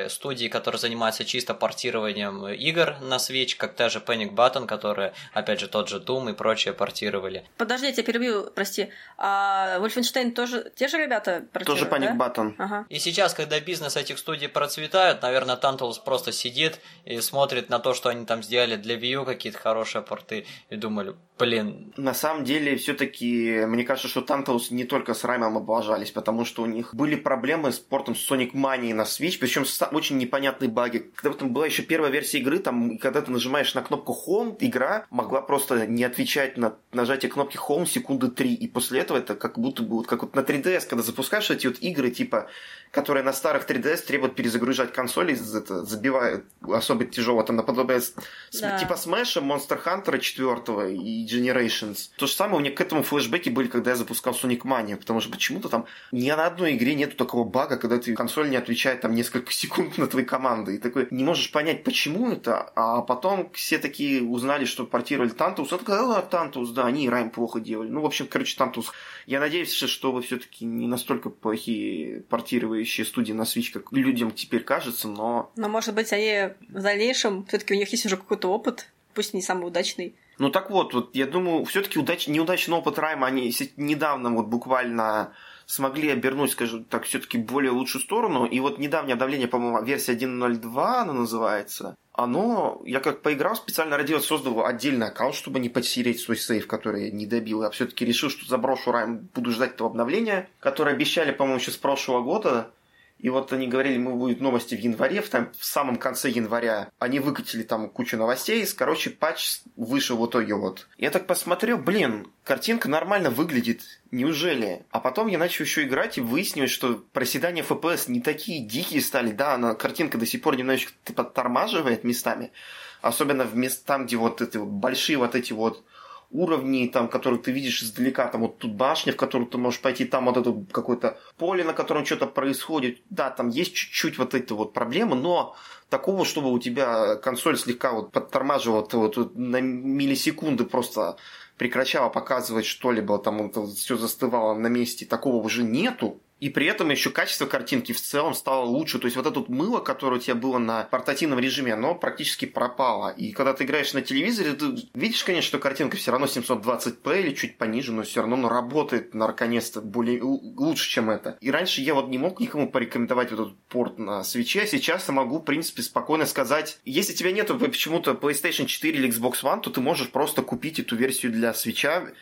студии, которые занимаются чисто портированием игр на Switch, как та же Panic Button, которые, опять же, тот же Doom и прочее портировали. Подожди, я тебя перебью, прости. А Wolfenstein тоже... Те же ребята портируют, тоже Panic Button. Ага. И сейчас, когда бизнес этих студий процветает, наверное, Tantalus просто сидит и смотрит на то, что они там сделали для Wii U, какие-то хорошие порты, и думали, блин... На самом деле, все-таки, мне кажется, что Tantalus не только с Раймом облажались, потому что у них были проблемы с портом Sonic Mania на Switch, причем с очень непонятной баги. Когда там была еще первая версия игры, там, когда ты нажимаешь на кнопку Home, игра могла просто не отвечать на нажатие кнопки Home секунды 3, и после этого это как будто бы, вот, как вот на 3DS, когда запускаешь эти вот игры, типа, которые на старых 3DS требуют перезагружать консоли, забивают особо тяжело, там, наподобие типа Smash, Monster Hunter 4 и Generations. То же самое у меня к этому флешбеки были, когда я запускал Sonic Mania, потому что почему-то там ни на одной игре нету такого бага, когда ты консоль не отвечает там несколько секунд на твои команды, и такой, не можешь понять, почему это, а потом все такие узнали, что портировали Tantalus, а такой, Tantalus, да, они и Rime плохо делали. Ну, в общем, короче, Tantalus. Я надеюсь, что вы все-таки не настолько плохие портирующие студии на Switch, как людям теперь кажется, но... Но, может быть, они в дальнейшем, все-таки у них есть уже какой-то опыт, пусть не самый удачный. Ну так вот я думаю, все-таки неудачный опыт Rime, они недавно вот буквально смогли обернуть, скажем так, все-таки более лучшую сторону. И вот недавнее обновление, по-моему, версия 1.0.2 она называется. Оно, я как поиграл, специально ради этого создал отдельный аккаунт, чтобы не потереть свой сейф, который я не добил. Я все-таки решил, что заброшу Rime, буду ждать этого обновления, которое обещали, по-моему, еще с прошлого года. И вот они говорили, мы будут новости в январе, там, в самом конце января. Они выкатили там кучу новостей, короче, патч вышел в итоге вот. Я так посмотрел, блин, картинка нормально выглядит, неужели? А потом я начал еще играть и выяснилось, что проседания FPS не такие дикие стали. Да, картинка до сих пор немножечко подтормаживает местами. Особенно в мест, там, где вот эти вот большие вот эти вот уровни, там, которые ты видишь издалека, там вот тут башня, в которую ты можешь пойти, там вот это какое-то поле, на котором что-то происходит. Да, там есть чуть-чуть вот эта вот проблема, но такого, чтобы у тебя консоль слегка вот подтормаживала вот, на миллисекунды просто прекращала показывать что-либо, там вот, все застывало на месте, такого уже нету. И при этом еще качество картинки в целом стало лучше. То есть вот это вот мыло, которое у тебя было на портативном режиме, оно практически пропало. И когда ты играешь на телевизоре, ты видишь, конечно, что картинка все равно 720p или чуть пониже, но все равно она работает наконец-то более лучше, чем это. И раньше я вот не мог никому порекомендовать вот этот порт на Switch, а сейчас я могу, в принципе, спокойно сказать, если тебя нету почему-то PlayStation 4 или Xbox One, то ты можешь просто купить эту версию для Switch'а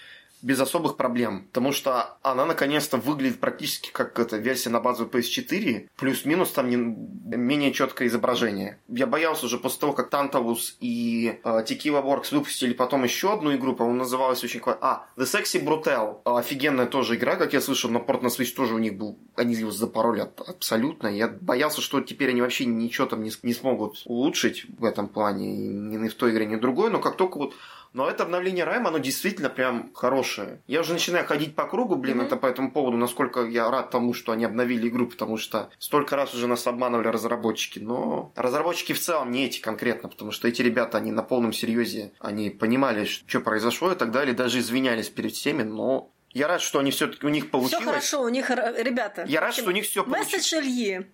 без особых проблем, потому что она наконец-то выглядит практически как эта версия на базу PS4, плюс-минус там менее четкое изображение. Я боялся уже после того, как Tantalus и Tequila Works выпустили потом еще одну игру, по-моему, называлась очень... The Sexy Brutal. Офигенная тоже игра, как я слышал, но порт на Switch тоже у них был. Они его запороли абсолютно. Я боялся, что теперь они вообще ничего там не смогут улучшить в этом плане, ни в той игре, ни в другой, но как только вот... Но это обновление Rime, оно действительно прям хорошее. Я уже начинаю ходить по кругу, блин, это по этому поводу, насколько я рад тому, что они обновили игру, потому что столько раз уже нас обманывали разработчики. Но разработчики в целом, не эти конкретно, потому что эти ребята, они на полном серьезе, они понимали, что произошло и так далее, даже извинялись перед всеми, но... Я рад, что они все-таки у них получилось. Все хорошо, у них, ребята. Я рад, что у них все получилось. Месседж Ильи.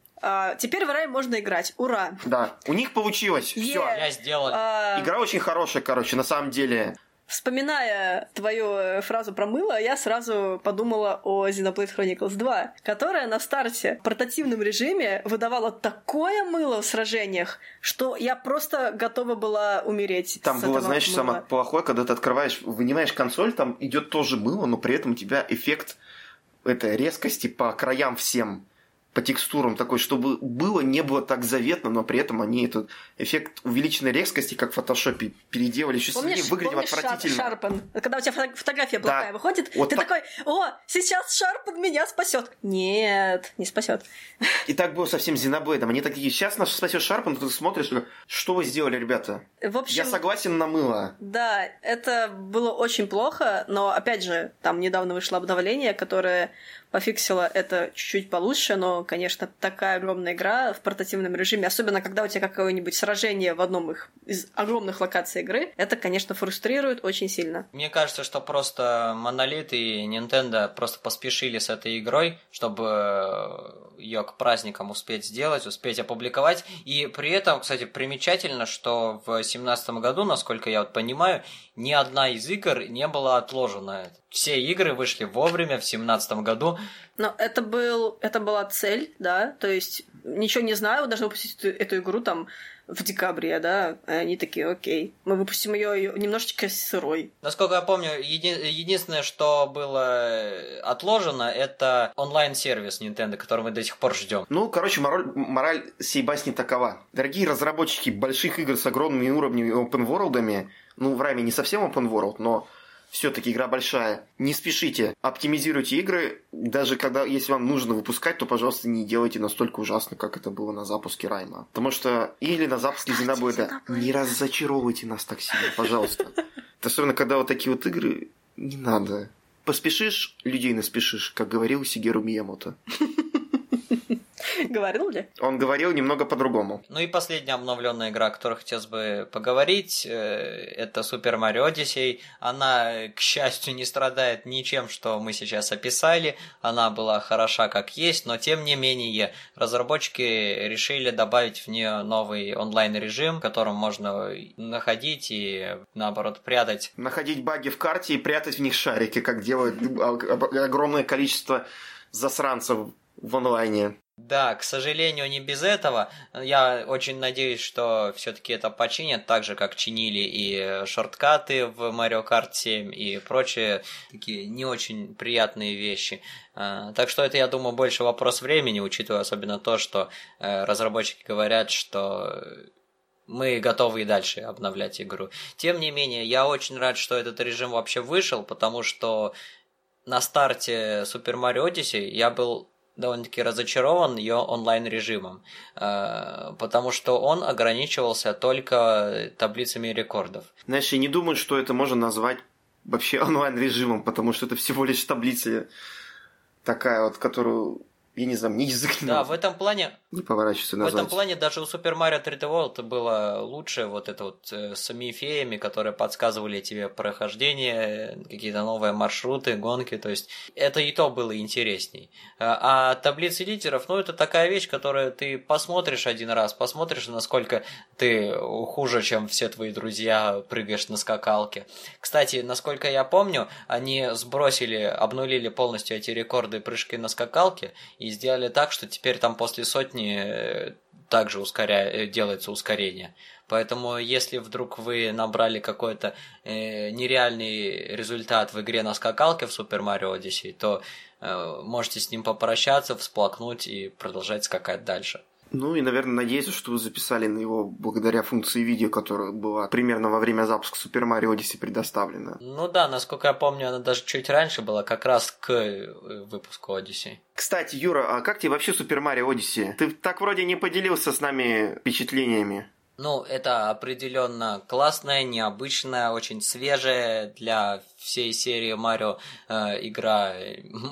Теперь в Rime можно играть. Ура! Да, у них получилось. Все, я сделал. Игра очень хорошая, короче, на самом деле. Вспоминая твою фразу про мыло, я сразу подумала о Xenoblade Chronicles 2, которая на старте в портативном режиме выдавала такое мыло в сражениях, что я просто готова была умереть. Там было, знаешь, мыла. Самое плохое, когда ты открываешь, вынимаешь консоль, там идет тоже мыло, но при этом у тебя эффект резкости по краям всем. по текстурам такой, чтобы было, не было так заветно, но при этом они этот эффект увеличенной резкости, как в фотошопе, переделали, еще сильнее, выглядел отвратительно. Шарпен, когда у тебя фотография плохая, да, выходит, вот ты такой, о, сейчас Шарпен меня спасет. Нет, не спасет. И так было совсем с Xenoblade. Они такие, сейчас нас спасет Шарпен, ты смотришь, что вы сделали, ребята? В общем, я согласен, намыло. Да, это было очень плохо, но, опять же, там недавно вышло обновление, которое пофиксила это чуть-чуть получше, но, конечно, такая огромная игра в портативном режиме, особенно когда у тебя какое-нибудь сражение в одном из огромных локаций игры, это, конечно, фрустрирует очень сильно. Мне кажется, что просто Monolith и Nintendo просто поспешили с этой игрой, чтобы ее к праздникам успеть сделать, успеть опубликовать, и при этом, кстати, примечательно, что в 2017 году, насколько я вот понимаю, ни одна из игр не была отложена. Все игры вышли вовремя в 2017 году. Но это была цель, да, то есть ничего не знаю, должны выпустить эту игру там в декабре, да, и они такие, окей, мы выпустим ее немножечко сырой. Насколько я помню, единственное, что было отложено, это онлайн-сервис Nintendo, который мы до сих пор ждем. Ну, короче, мораль сей басни такова. Дорогие разработчики больших игр с огромными уровнями open-world'ами, ну, в Rime не совсем open-world, но все-таки игра большая. Не спешите, оптимизируйте игры. Даже когда, если вам нужно выпускать, то, пожалуйста, не делайте настолько ужасно, как это было на запуске Райма. Потому что... Или на запуске Xenoblade. Не разочаровывайте нас так сильно, пожалуйста. Особенно, когда вот такие вот игры... Не надо. Поспешишь, людей наспешишь, как говорил Сигеру Миямото. Говорил ли? Он говорил немного по-другому. Ну и последняя обновленная игра, о которой хотелось бы поговорить, это Super Mario Odyssey. Она, к счастью, не страдает ничем, что мы сейчас описали. Она была хороша как есть, но тем не менее разработчики решили добавить в нее новый онлайн-режим, в котором можно находить и, наоборот, прятать. Находить баги в карте и прятать в них шарики, как делают огромное количество засранцев в онлайне. Да, к сожалению, не без этого. Я очень надеюсь, что все-таки это починят, так же, как чинили и шорткаты в Mario Kart 7 и прочие такие не очень приятные вещи. Так что это, я думаю, больше вопрос времени, учитывая особенно то, что разработчики говорят, что мы готовы и дальше обновлять игру. Тем не менее, я очень рад, что этот режим вообще вышел, потому что на старте Super Mario Odyssey я был довольно-таки разочарован ее онлайн-режимом, потому что он ограничивался только таблицами рекордов. Знаешь, я не думаю, что это можно назвать вообще онлайн-режимом, потому что это всего лишь таблица такая вот, которую, я не знаю, мне язык не... Да, в этом плане... Не поворачивается назвать. В этом плане даже у Super Mario 3D World было лучше вот это вот с мифеями, которые подсказывали тебе прохождение, какие-то новые маршруты, гонки, то есть это и то было интересней. А таблицы лидеров, ну это такая вещь, которую ты посмотришь один раз, посмотришь, насколько ты хуже, чем все твои друзья, прыгаешь на скакалке. Кстати, насколько я помню, они сбросили, обнулили полностью эти рекорды прыжки на скакалке и сделали так, что теперь там после сотни также делается ускорение. Поэтому, если вдруг вы набрали какой-то нереальный результат в игре на скакалке в Super Mario Odyssey, то можете с ним попрощаться, всплакнуть и продолжать скакать дальше. Ну и, наверное, надеюсь, что вы записали на его благодаря функции видео, которая была примерно во время запуска Super Mario Odyssey предоставлена. Ну да, насколько я помню, она даже чуть раньше была, как раз к выпуску Odyssey. Кстати, Юра, а как тебе вообще Super Mario Odyssey? Ты так вроде не поделился с нами впечатлениями. Ну, это определенно классная, необычная, очень свежая для всей серии Марио игра.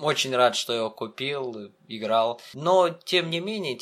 Очень рад, что ее купил, играл. Но, тем не менее,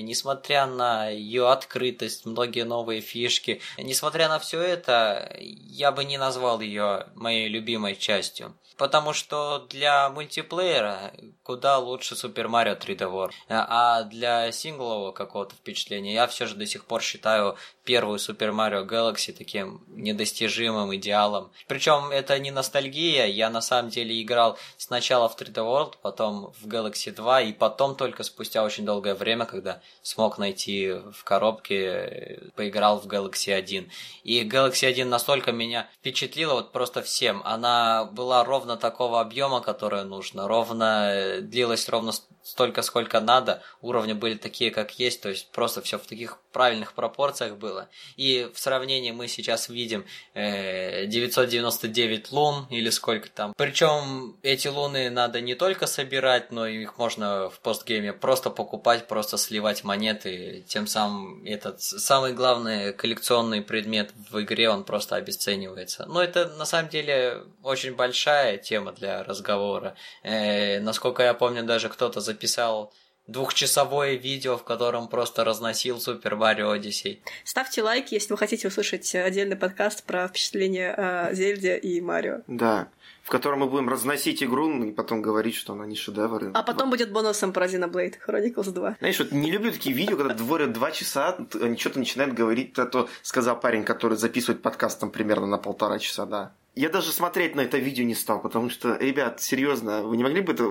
несмотря на ее открытость, многие новые фишки, несмотря на все это, я бы не назвал ее моей любимой частью. Потому что для мультиплеера куда лучше Super Mario 3D World. А для синглового какого-то впечатления я все же до сих пор считаю считаю первую Super Mario Galaxy таким недостижимым идеалом. Причем это не ностальгия, я на самом деле играл сначала в 3D World, потом в Galaxy 2, и потом только спустя очень долгое время, когда смог найти в коробке, поиграл в Galaxy 1. И Galaxy 1 настолько меня впечатлила вот просто всем. Она была ровно такого объема, которое нужно, ровно длилась ровно столько, сколько надо, уровни были такие, как есть, то есть просто все в таких правильных пропорциях было. И в сравнении мы сейчас видим 999 лун или сколько там. Причем эти луны надо не только собирать, но и их можно в постгейме просто покупать, просто сливать монеты. Тем самым этот самый главный коллекционный предмет в игре, он просто обесценивается. Но это на самом деле очень большая тема для разговора. Насколько я помню, даже кто-то записал двухчасовое видео, в котором просто разносил Super Mario Odyssey. Ставьте лайки, если вы хотите услышать отдельный подкаст про впечатления о Зельде и Марио. Да, в котором мы будем разносить игру и потом говорить, что она не шедевр. А потом будет бонусом про Xenoblade Chronicles 2. Знаешь, вот не люблю такие видео, когда дворят 2 часа, они что-то начинают говорить, а то сказал парень, который записывает подкаст там примерно на 1,5 часа, да. Я даже смотреть на это видео не стал, потому что, ребят, серьезно, вы не могли бы это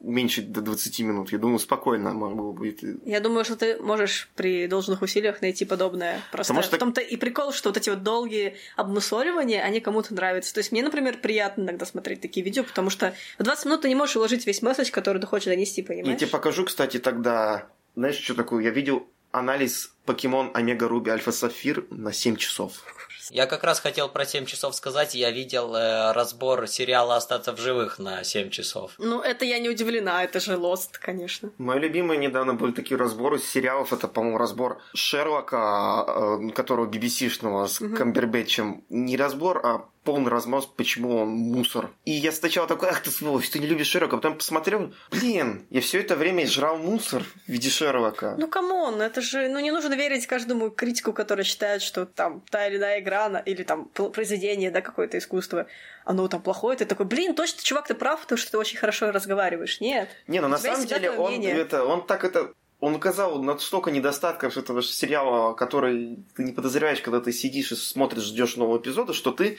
уменьшить до 20 минут? Я думаю, спокойно могло быть. Я думаю, что ты можешь при должных усилиях найти подобное. Просто потому что в том-то и прикол, что вот эти вот долгие обмусоливания, они кому-то нравятся. То есть мне, например, приятно иногда смотреть такие видео, потому что в 20 минут ты не можешь уложить весь месседж, который ты хочешь донести, понимаешь? Я тебе покажу, кстати, тогда, знаешь, что такое? Я видел анализ Покемон Омега Руби Альфа Сапфир на 7 часов. Я как раз хотел про 7 часов сказать, я видел разбор сериала «Остаться в живых» на 7 часов. Ну, это я не удивлена, это же Lost, конечно. Мои любимые недавно были такие разборы сериалов, это, по-моему, разбор Шерлока, которого BBC-шного с Камбербэтчем, не разбор, а полный разнос, почему он мусор. И я сначала такой, ах ты сволочь, ты не любишь Шерлока, а потом посмотрел, блин, я все это время жрал мусор в виде Шерлока. Ну, камон, это же, ну, не нужно верить каждому критику, который считает, что там та или иная игра, или там произведение, да, какое-то искусство, оно там плохое, ты такой, блин, точно, чувак, ты прав, потому что ты очень хорошо разговариваешь. Нет. Не, ну на самом деле он указал на столько недостатков этого сериала, который ты не подозреваешь, когда ты сидишь и смотришь, ждешь нового эпизода, что ты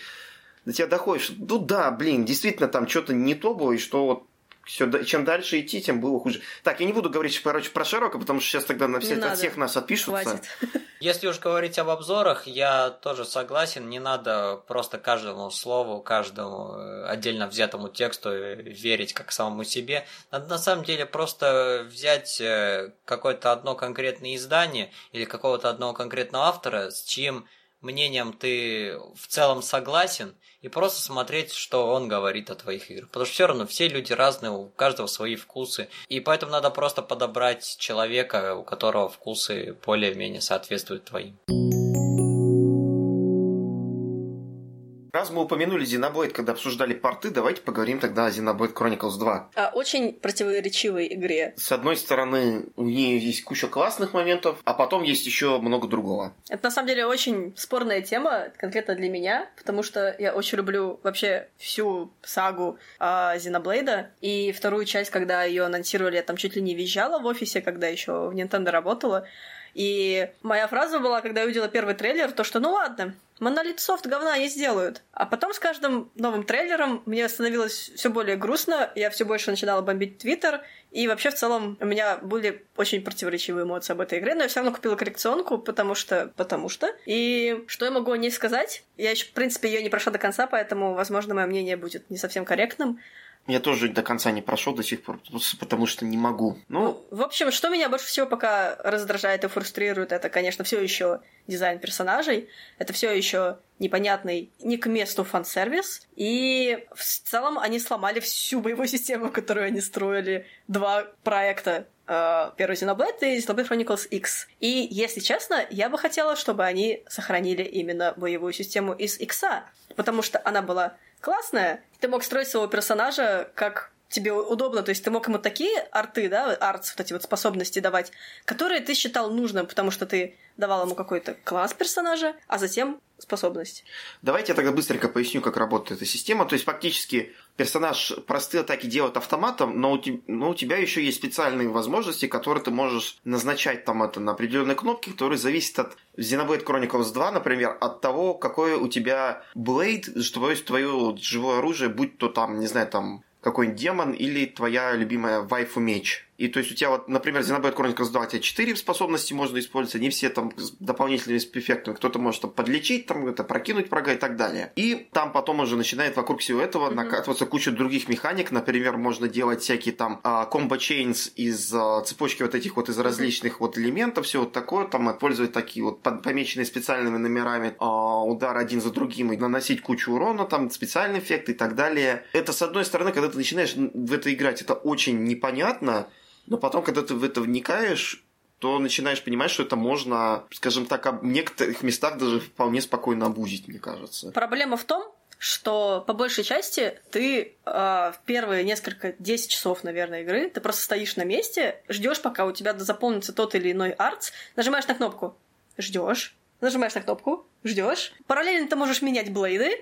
до тебя доходишь. Ну да, блин, действительно там что-то не то было, и что вот всё, чем дальше идти, тем было хуже. Так, я не буду говорить, короче, про Шерлока, потому что сейчас тогда от всех нас отпишутся. Хватит. Если уж говорить об обзорах, я тоже согласен, не надо просто каждому слову, каждому отдельно взятому тексту верить как самому себе. Надо на самом деле просто взять какое-то одно конкретное издание или какого-то одного конкретного автора, с чьим мнением ты в целом согласен, и просто смотреть, что он говорит о твоих играх. Потому что все равно все люди разные, у каждого свои вкусы. И поэтому надо просто подобрать человека, у которого вкусы более-менее соответствуют твоим. Раз мы упомянули Xenoblade, когда обсуждали порты, давайте поговорим тогда о Xenoblade Chronicles 2. Очень противоречивой игре. С одной стороны, у нее есть куча классных моментов, а потом есть еще много другого. Это на самом деле очень спорная тема, конкретно для меня, потому что я очень люблю вообще всю сагу Xenoblade, и вторую часть, когда ее анонсировали, я там чуть ли не визжала в офисе, когда еще в Nintendo работала. И моя фраза была, когда я увидела первый трейлер, то что, ну ладно, Monolith Soft говна не сделают. А потом с каждым новым трейлером мне становилось все более грустно, я все больше начинала бомбить Twitter, и вообще в целом у меня были очень противоречивые эмоции об этой игре, но я все равно купила коррекционку, потому что. И что я могу о ней сказать? Я еще, в принципе, ее не прошла до конца, поэтому, возможно, мое мнение будет не совсем корректным. Я тоже до конца не прошел до сих пор, потому что не могу. В общем, что меня больше всего пока раздражает и фрустрирует, это, конечно, все еще дизайн персонажей, это все еще непонятный, не к месту фан-сервис, и в целом они сломали всю боевую систему, которую они строили, 2 проекта. Первый Xenoblade и Xenoblade Chronicles X. И, если честно, я бы хотела, чтобы они сохранили именно боевую систему из X, потому что она была классная. Ты мог строить своего персонажа как тебе удобно, то есть ты мог ему такие арты, да, артс, вот эти вот способности давать, которые ты считал нужным, потому что ты давал ему какой-то класс персонажа, а затем способность. Давайте я тогда быстренько поясню, как работает эта система. То есть фактически персонаж простые атаки делает автоматом, но у тебя еще есть специальные возможности, которые ты можешь назначать там это на определенные кнопки, которые зависят от Xenoblade Chronicles 2, например, от того, какой у тебя блейд, что твое живое оружие, будь то там, не знаю, там какой-нибудь демон или твоя любимая вайфу меч. И то есть у тебя вот, например, Xenoblade Chronicles 2, у тебя 4 способности можно использовать, не все там с дополнительными эффектами. Кто-то может там подлечить, там это, прокинуть врага и так далее. И там потом уже начинает вокруг всего этого накатываться куча других механик. Например, можно делать всякие там комбо-чейнс из цепочки вот этих вот из различных вот элементов, все вот такое, там использовать такие вот помеченные специальными номерами удар один за другим и наносить кучу урона, там специальные эффекты и так далее. Это, с одной стороны, когда ты начинаешь в это играть, это очень непонятно. Но потом, когда ты в это вникаешь, то начинаешь понимать, что это можно, скажем так, в некоторых местах даже вполне спокойно обузить, мне кажется. Проблема в том, что по большей части ты в первые несколько 10 часов, наверное, игры, ты просто стоишь на месте, ждешь, пока у тебя заполнится тот или иной артс, нажимаешь на кнопку, ждешь, нажимаешь на кнопку, ждешь. Параллельно ты можешь менять блейды.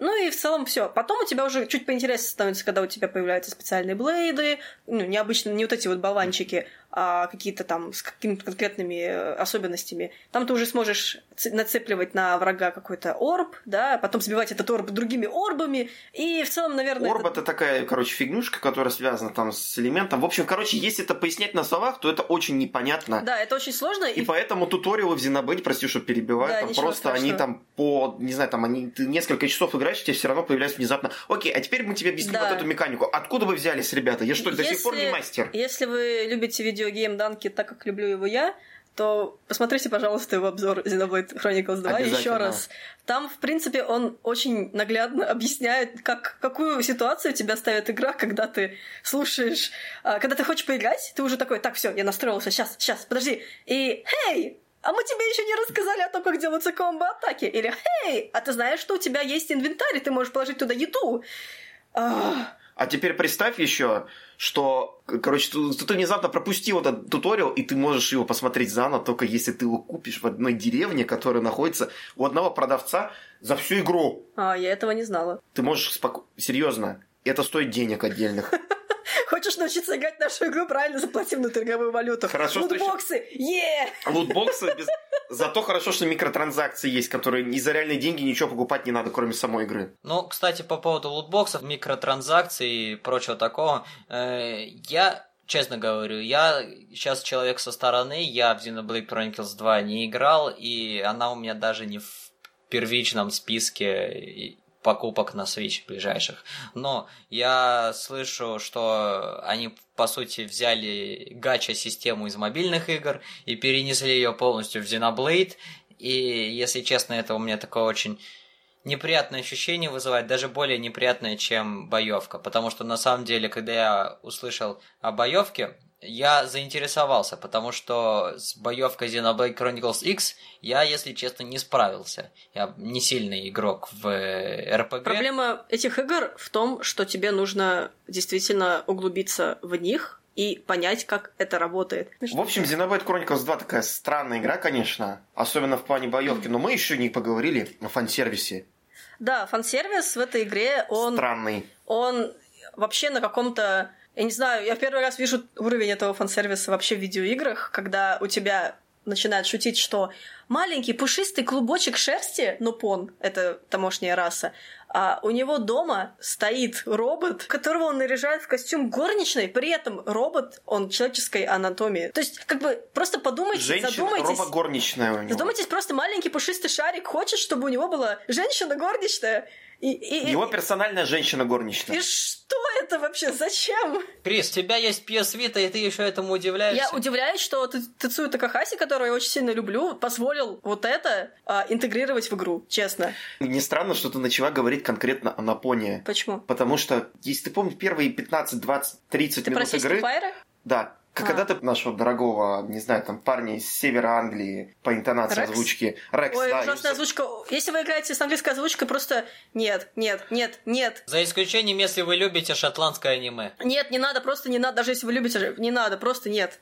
Ну и в целом все. Потом у тебя уже чуть поинтереснее становится, когда у тебя появляются специальные блейды, ну, необычные, не вот эти вот болванчики, а какие-то там с какими-то конкретными особенностями. Там ты уже сможешь нацепливать на врага какой-то орб, да, потом сбивать этот орб другими орбами, и в целом, наверное... Орб — это такая, короче, фигнюшка, которая связана там с элементом. В общем, короче, если это пояснять на словах, то это очень непонятно. Да, это очень сложно. И поэтому туториалы в Xenoblade, прости, что перебиваю, да, там просто страшного. Они там по... Не знаю, там они несколько часов играют, тебе все равно появляется внезапно. Окей, а теперь мы тебе объясним вот эту механику. Откуда вы взялись, ребята? Я что, до сих пор не мастер? Если вы любите видеогейм Данки так, как люблю его я, то посмотрите, пожалуйста, его обзор Xenoblade Chronicles 2 еще раз. Там, в принципе, он очень наглядно объясняет, какую ситуацию тебя ставит игра, когда ты слушаешь... Когда ты хочешь поиграть, ты уже такой, так, все, я настроился, сейчас, подожди. И «Хей!» А мы тебе еще не рассказали о том, как делаются комбо-атаки. Или «Хей, а ты знаешь, что у тебя есть инвентарь, и ты можешь положить туда еду?» А теперь представь еще, что, короче, ты внезапно пропустил этот туториал, и ты можешь его посмотреть заново, только если ты его купишь в одной деревне, которая находится у одного продавца за всю игру. А, я этого не знала. Ты можешь серьезно, это стоит денег отдельных. Хочешь научиться играть в нашу игру, правильно заплати внутриигровую валюту. Хорошо, лутбоксы! Еее! Лутбоксы без... Зато хорошо, что микротранзакции есть, которые за реальные деньги ничего покупать не надо, кроме самой игры. Ну, кстати, по поводу лутбоксов, микротранзакций и прочего такого, я... Честно говорю, я сейчас человек со стороны, я в Xenoblade Chronicles 2 не играл, и она у меня даже не в первичном списке... покупок на Switch ближайших. Но я слышу, что они, по сути, взяли гача-систему из мобильных игр и перенесли ее полностью в Xenoblade. И, если честно, это у меня такое очень неприятное ощущение вызывает, даже более неприятное, чем боевка. Потому что, на самом деле, когда я услышал о боевке, я заинтересовался, потому что с боевкой Xenoblade Chronicles X я, если честно, не справился. Я не сильный игрок в RPG. Проблема этих игр в том, что тебе нужно действительно углубиться в них и понять, как это работает. В общем, Xenoblade Chronicles 2 такая странная игра, конечно, особенно в плане боевки, но мы еще не поговорили о фан-сервисе. Да, фан-сервис в этой игре, он... Странный. Он вообще на каком-то... Я не знаю, я в первый раз вижу уровень этого фан-сервиса вообще в видеоиграх, когда у тебя начинают шутить, что маленький пушистый клубочек шерсти, нупон, это тамошняя раса, а у него дома стоит робот, которого он наряжает в костюм горничной, при этом робот, он человеческой анатомии. То есть, как бы, просто подумайте, женщина, задумайтесь. Женщина, робо-горничная у него. Задумайтесь, просто маленький пушистый шарик хочет, чтобы у него была женщина-горничная. Его персональная женщина-горничная. И что это вообще? Зачем? Крис, у тебя есть PS Vita, и ты еще этому удивляешься? Я удивляюсь, что Тецуя Такахаси, которого я очень сильно люблю, позволил вот это интегрировать в игру, честно. Не странно, что ты начала говорить конкретно о Напоне. Почему? Потому что, если ты помнишь, первые 15, 20, 30 минут игры... Ты про Сесть Файра? Да. Когда-то нашего дорогого, не знаю, там парня из севера Англии по интонации Рекс? Озвучки. Рекс, ой, да, ужасная озвучка. Если вы играете с английской озвучкой, просто нет. За исключением, если вы любите шотландское аниме. Нет, не надо, просто не надо. Даже если вы любите, не надо, просто нет.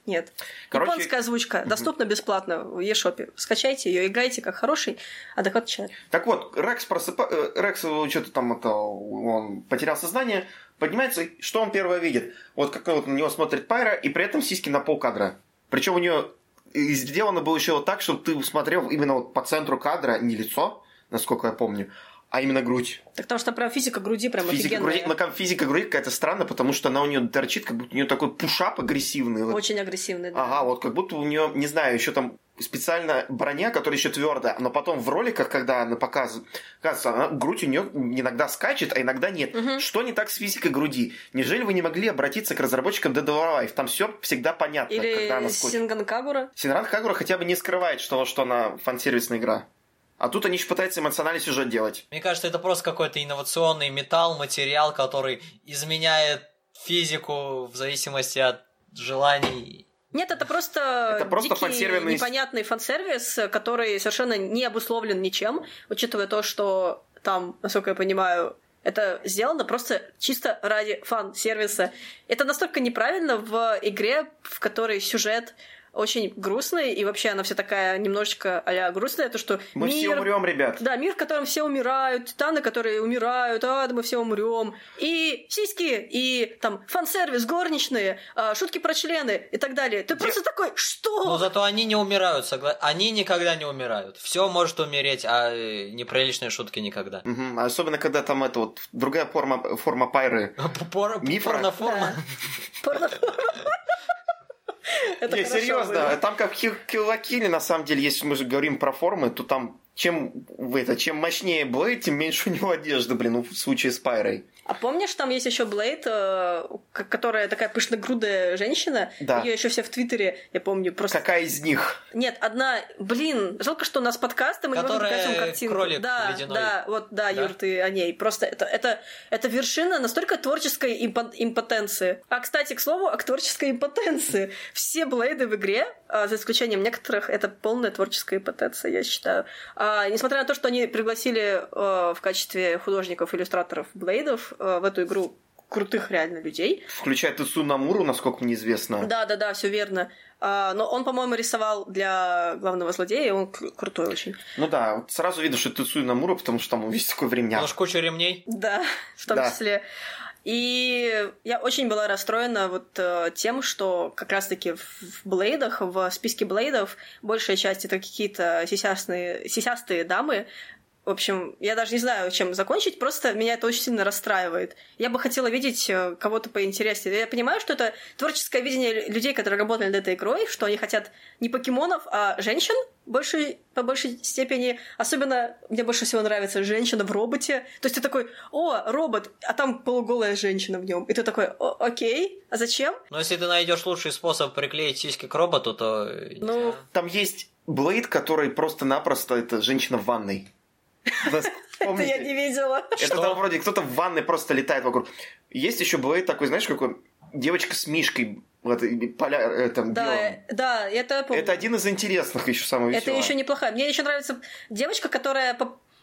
Короче... Японская озвучка доступна бесплатно в eShop. Скачайте ее, играйте как хороший, адекватный человек. Так вот, Рекс что-то там, это, он потерял сознание, поднимается, что он первое видит? Вот как вот на него смотрит Пайра, и при этом сиськи на полкадра. Причем у нее сделано было еще вот так, чтобы ты смотрел именно вот по центру кадра, не лицо, насколько я помню, а именно грудь. Так потому что прям физика груди прям физика офигенная. Груди, физика груди какая-то странная, потому что она у нее торчит, как будто у нее такой пушап агрессивный. Очень вот. Агрессивный, да. Ага, вот как будто у нее, не знаю, еще там специально броня, которая еще твердая, но потом в роликах, когда она показывается, грудь у нее иногда скачет, а иногда нет. Угу. Что не так с физикой груди? Неужели вы не могли обратиться к разработчикам Dead or Alive? Там все всегда понятно. Или Синган Кагура? Синган Кагура хотя бы не скрывает, что она фансервисная игра. А тут они же пытаются эмоциональный сюжет делать. Мне кажется, это просто какой-то инновационный металл, материал, который изменяет физику в зависимости от желаний. Нет, это просто дикий, фансервисный... непонятный фансервис, который совершенно не обусловлен ничем, учитывая то, что там, насколько я понимаю, это сделано просто чисто ради фан-сервиса. Это настолько неправильно в игре, в которой сюжет очень грустный, и вообще она вся такая немножечко а-ля грустная, то что мы мир, все умрем, ребят. Да, мир, в котором все умирают, титаны, которые умирают, да мы все умрем, и сиськи, и там фансервис, горничные, шутки про члены и так далее. Ты просто такой, что? Но зато они не умирают, они никогда не умирают. Все может умереть, а неприличные шутки никогда. Угу. Особенно, когда там это вот другая форма Пайры. Порноформа. Это не, серьезно, было. Там как киллакили, на самом деле, если мы же говорим про формы, то там чем мощнее Блейд, тем меньше у него одежды, в случае с Пайрой. А помнишь, там есть еще Блейд, которая такая пышногрудая женщина, да. Ее еще все в Твиттере, я помню, просто... Какая из них? Нет, одна, жалко, что у нас подкасты, мы не можем показать картинку. Кролик ледяной. Да, вот, да, Юр, ты о ней. Просто это вершина настолько творческой импотенции. А, кстати, к слову, о творческой импотенции. Все Блейды в игре, за исключением некоторых, это полная творческая импотенция, я считаю. Несмотря на то, что они пригласили в качестве художников-иллюстраторов Блейдов в эту игру крутых реально людей. Включая Тецу Намуру, насколько мне известно. Да, все верно. Но он, по-моему, рисовал для главного злодея, и он крутой очень. Ну да, вот сразу видно, что Тецу Намуру, потому что там весь такой времени. У нас куча ремней. Да, в том числе. И я очень была расстроена тем, что как раз-таки в Блейдах, в списке Блейдов, большая часть это какие-то сисястые дамы. В общем, я даже не знаю, чем закончить, просто меня это очень сильно расстраивает. Я бы хотела видеть кого-то поинтереснее. Я понимаю, что это творческое видение людей, которые работали над этой игрой, что они хотят не покемонов, а женщин по большей степени. Особенно мне больше всего нравится женщина в роботе. То есть ты такой, о, робот, а там полуголая женщина в нем. И ты такой, окей, а зачем? Но если ты найдешь лучший способ приклеить сиськи к роботу, то... Там есть Блейд, который просто-напросто это женщина в ванной. Это я не видела. Это там вроде кто-то в ванной просто летает вокруг. Есть еще Блейд такой, знаешь, какой девочка с мишкой. Да, это помню. Это один из интересных еще самого веселого. Это еще неплохая. Мне еще нравится девочка, которая...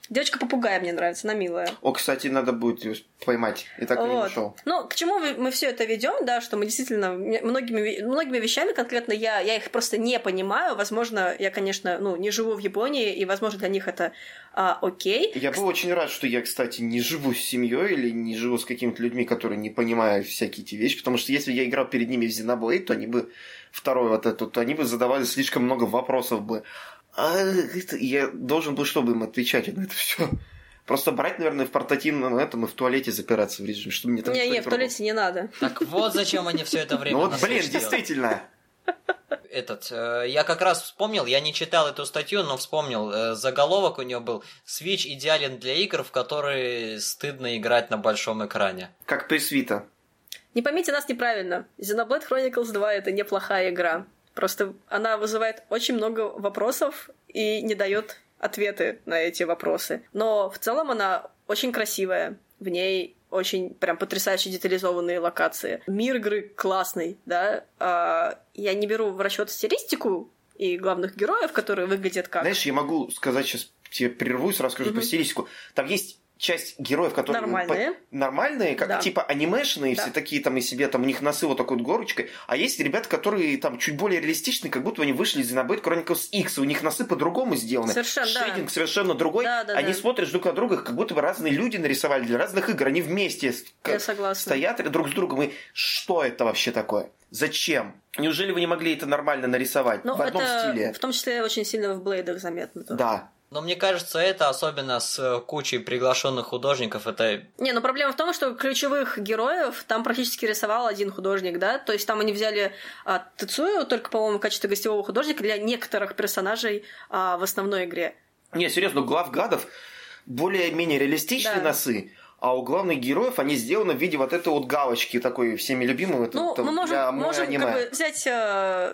Девочка-попугая мне нравится, она милая. О, кстати, надо будет ее поймать. И так и не нашел. Ну, к чему мы все это ведем, да, что мы действительно многими вещами, конкретно я их просто не понимаю. Возможно, я, конечно, не живу в Японии, и, возможно, для них это окей. Я был очень рад, что я, кстати, не живу с семьей или не живу с какими-то людьми, которые не понимают всякие эти вещи, потому что если я играл перед ними в Xenoblade, то они бы задавали слишком много вопросов бы. Я должен был, чтобы им отвечать на это все. Просто брать, наверное, в портативном этом и в туалете запираться в режиме, чтобы мне там не в туалете не надо. Так вот зачем они все это время. Действительно. Я как раз вспомнил, я не читал эту статью, но вспомнил, заголовок у нее был «Switch идеален для игр, в которые стыдно играть на большом экране». Как пресвита. Не поймите нас неправильно. Xenoblade Chronicles 2 — это неплохая игра. Просто она вызывает очень много вопросов и не дает ответы на эти вопросы. Но в целом она очень красивая. В ней очень прям потрясающе детализованные локации. Мир игры классный, да. Я не беру в расчет стилистику и главных героев, которые выглядят как... Знаешь, я могу сказать, сейчас тебе прервусь, расскажу про стилистику. Там есть часть героев, которые... Нормальные, как типа анимешные, все такие там и себе, там у них носы вот такой вот горочкой. А есть ребята, которые там чуть более реалистичные, как будто они вышли из Xenoblade Chronicles X, у них носы по-другому сделаны. Совершенно, шейдинг совершенно другой. Они смотрят друг на друга, как будто бы разные люди нарисовали для разных игр. Они вместе стоят друг с другом. И что это вообще такое? Зачем? Неужели вы не могли это нормально нарисовать в одном стиле? В том числе очень сильно в Блейдах заметно. Да. Но мне кажется, это особенно с кучей приглашенных художников, это... Не, но проблема в том, что ключевых героев там практически рисовал один художник, да? То есть там они взяли Тецую только, по-моему, в качестве гостевого художника для некоторых персонажей в основной игре. Не, серьезно, у глав гадов более-менее реалистичные носы. А у главных героев они сделаны в виде вот этой вот галочки такой всеми любимой. Ну, мы можем как бы взять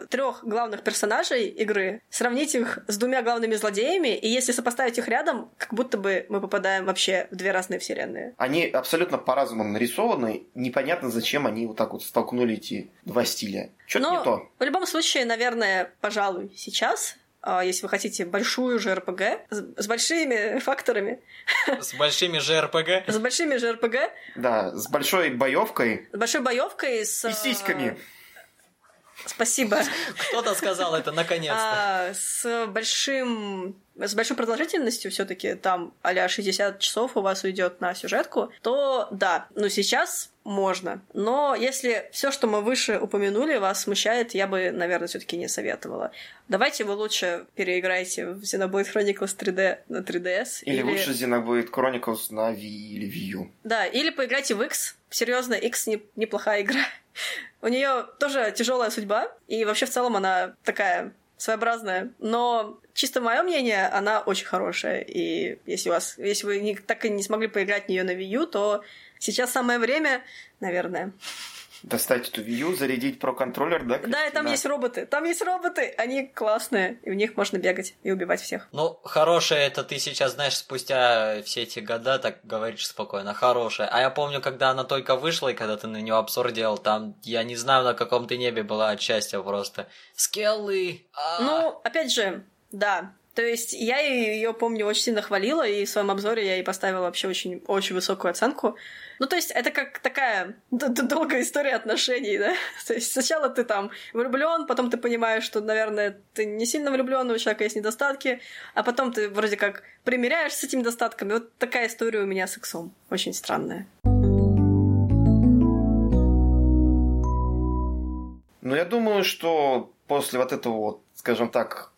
трех главных персонажей игры, сравнить их с двумя главными злодеями, и если сопоставить их рядом, как будто бы мы попадаем вообще в две разные вселенные. Они абсолютно по-разному нарисованы, непонятно, зачем они вот так вот столкнули эти два стиля. Что-то не то. В любом случае, наверное, пожалуй, сейчас... если вы хотите большую ЖРПГ, с большими факторами. С большими ЖРПГ? С большими ЖРПГ. Да, с большой боевкой. С большой боевкой, с... И сиськами. Спасибо. Кто-то сказал это, наконец-то. С большой продолжительностью все-таки там а-ля 60 часов у вас уйдет на сюжетку, то да, ну сейчас можно. Но если все, что мы выше упомянули, вас смущает, я бы, наверное, все-таки не советовала. Давайте вы лучше переиграйте в Xenoblade Chronicles 3D на 3DS. Или лучше Xenoblade Chronicles на Wii или Wii U. Да, или поиграйте в X. Серьезно, X неплохая игра. У нее тоже тяжелая судьба, и вообще в целом она такая... своеобразная, но чисто мое мнение, она очень хорошая. И если вы так и не смогли поиграть в нее на Wii U, то сейчас самое время, наверное. Достать эту Wii U, зарядить Pro-контроллер, да? Кристина? Да, и там есть роботы. Там есть роботы, они классные, и в них можно бегать и убивать всех. Ну, хорошее это ты сейчас, знаешь, спустя все эти года так говоришь спокойно, хорошее. А я помню, когда она только вышла, и когда ты на нее обзор делал, там, я не знаю, на каком ты небе была от счастья просто. Скеллы! Ну, опять же, да. То есть я ее, помню, очень сильно хвалила, и в своем обзоре я ей поставила вообще очень, очень высокую оценку. Ну, то есть это как такая долгая история отношений, да? То есть сначала ты там влюблён, потом ты понимаешь, что, наверное, ты не сильно влюблён, у человека есть недостатки, а потом ты вроде как примиряешься с этими недостатками. Вот такая история у меня с Иксом. Очень странная. Ну, я думаю, что после вот этого вот, скажем так,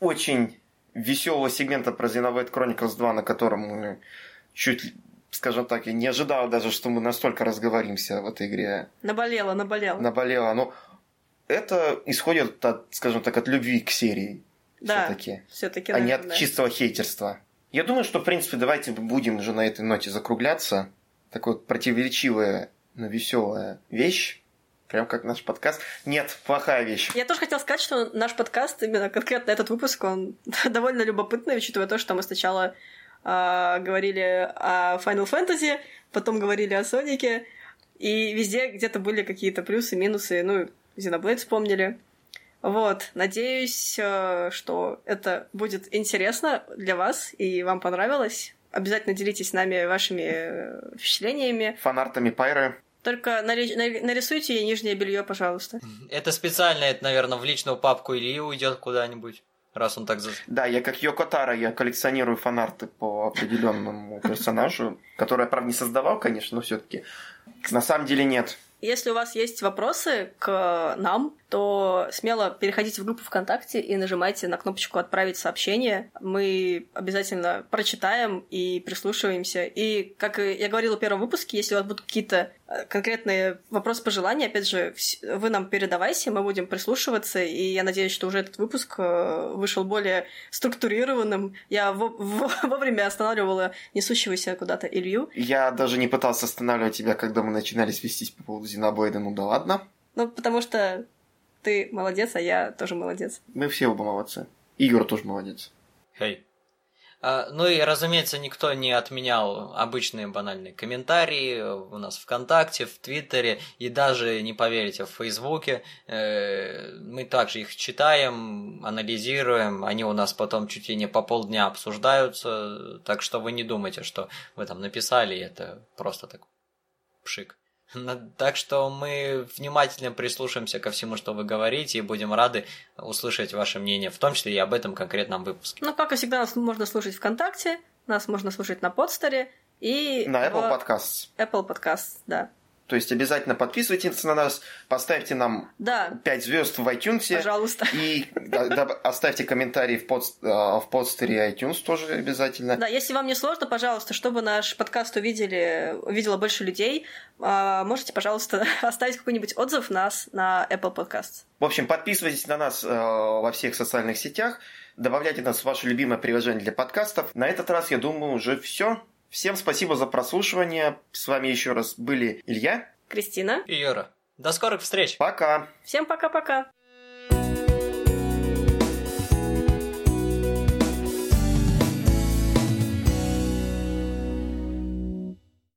очень... веселого сегмента про Xenoblade Chronicles 2, на котором мы чуть, скажем так, я не ожидал даже, что мы настолько разговоримся в этой игре. Наболело. Но это исходит от, скажем так, от любви к серии. Да, всё-таки а наверное, не от чистого хейтерства. Я думаю, что, в принципе, давайте будем уже на этой ноте закругляться. Такая вот противоречивая, но веселая вещь. Прям как наш подкаст. Нет, плохая вещь. Я тоже хотела сказать, что наш подкаст, именно конкретно этот выпуск, он довольно любопытный, учитывая то, что мы сначала говорили о Final Fantasy, потом говорили о Сонике, и везде где-то были какие-то плюсы, минусы, ну, Xenoblade вспомнили. Вот, надеюсь, что это будет интересно для вас, и вам понравилось. Обязательно делитесь с нами вашими впечатлениями. Фанартами Пайры. Только нарисуйте ей нижнее белье, пожалуйста. Это специально, это, наверное, в личную папку Ильи уйдет куда-нибудь, раз он так... Да, я как Йоко Таро, я коллекционирую фанарты по определенному персонажу, который я, правда, не создавал, конечно, но все-таки на самом деле нет. Если у вас есть вопросы к нам, то смело переходите в группу ВКонтакте и нажимайте на кнопочку «Отправить сообщение». Мы обязательно прочитаем и прислушиваемся. И, как я говорила в первом выпуске, если у вас будут какие-то конкретные вопросы, пожелания, опять же, вы нам передавайте, мы будем прислушиваться. И я надеюсь, что уже этот выпуск вышел более структурированным. Я вовремя останавливала несущегося куда-то Илью. Я даже не пытался останавливать тебя, когда мы начинали свестись по поводу Xenoblade. Ну да ладно. Ну, потому что... Ты молодец, а я тоже молодец. Мы все оба молодцы. Игорь тоже молодец. Хей. Ну и, разумеется, никто не отменял обычные банальные комментарии у нас ВКонтакте, в Твиттере и даже, не поверите, в Фейсбуке. Мы также их читаем, анализируем, они у нас потом чуть ли не по полдня обсуждаются, так что вы не думайте, что вы там написали, это просто так пшик. Так что мы внимательно прислушаемся ко всему, что вы говорите, и будем рады услышать ваше мнение, в том числе и об этом конкретном выпуске. Ну, как и всегда, нас можно слушать ВКонтакте, нас можно слушать на Подстере и... На Apple Podcasts. Apple Podcasts, да. То есть обязательно подписывайтесь на нас, поставьте нам 5 звезд в iTunes. Пожалуйста. И оставьте комментарии в подстере iTunes тоже обязательно. Да, если вам не сложно, пожалуйста, чтобы наш подкаст увидело больше людей, можете, пожалуйста, оставить какой-нибудь отзыв нас на Apple Podcasts. В общем, подписывайтесь на нас во всех социальных сетях, добавляйте нас в ваше любимое приложение для подкастов. На этот раз, я думаю, уже все. Всем спасибо за прослушивание. С вами еще раз были Илья, Кристина и Юра. До скорых встреч. Пока. Всем пока-пока.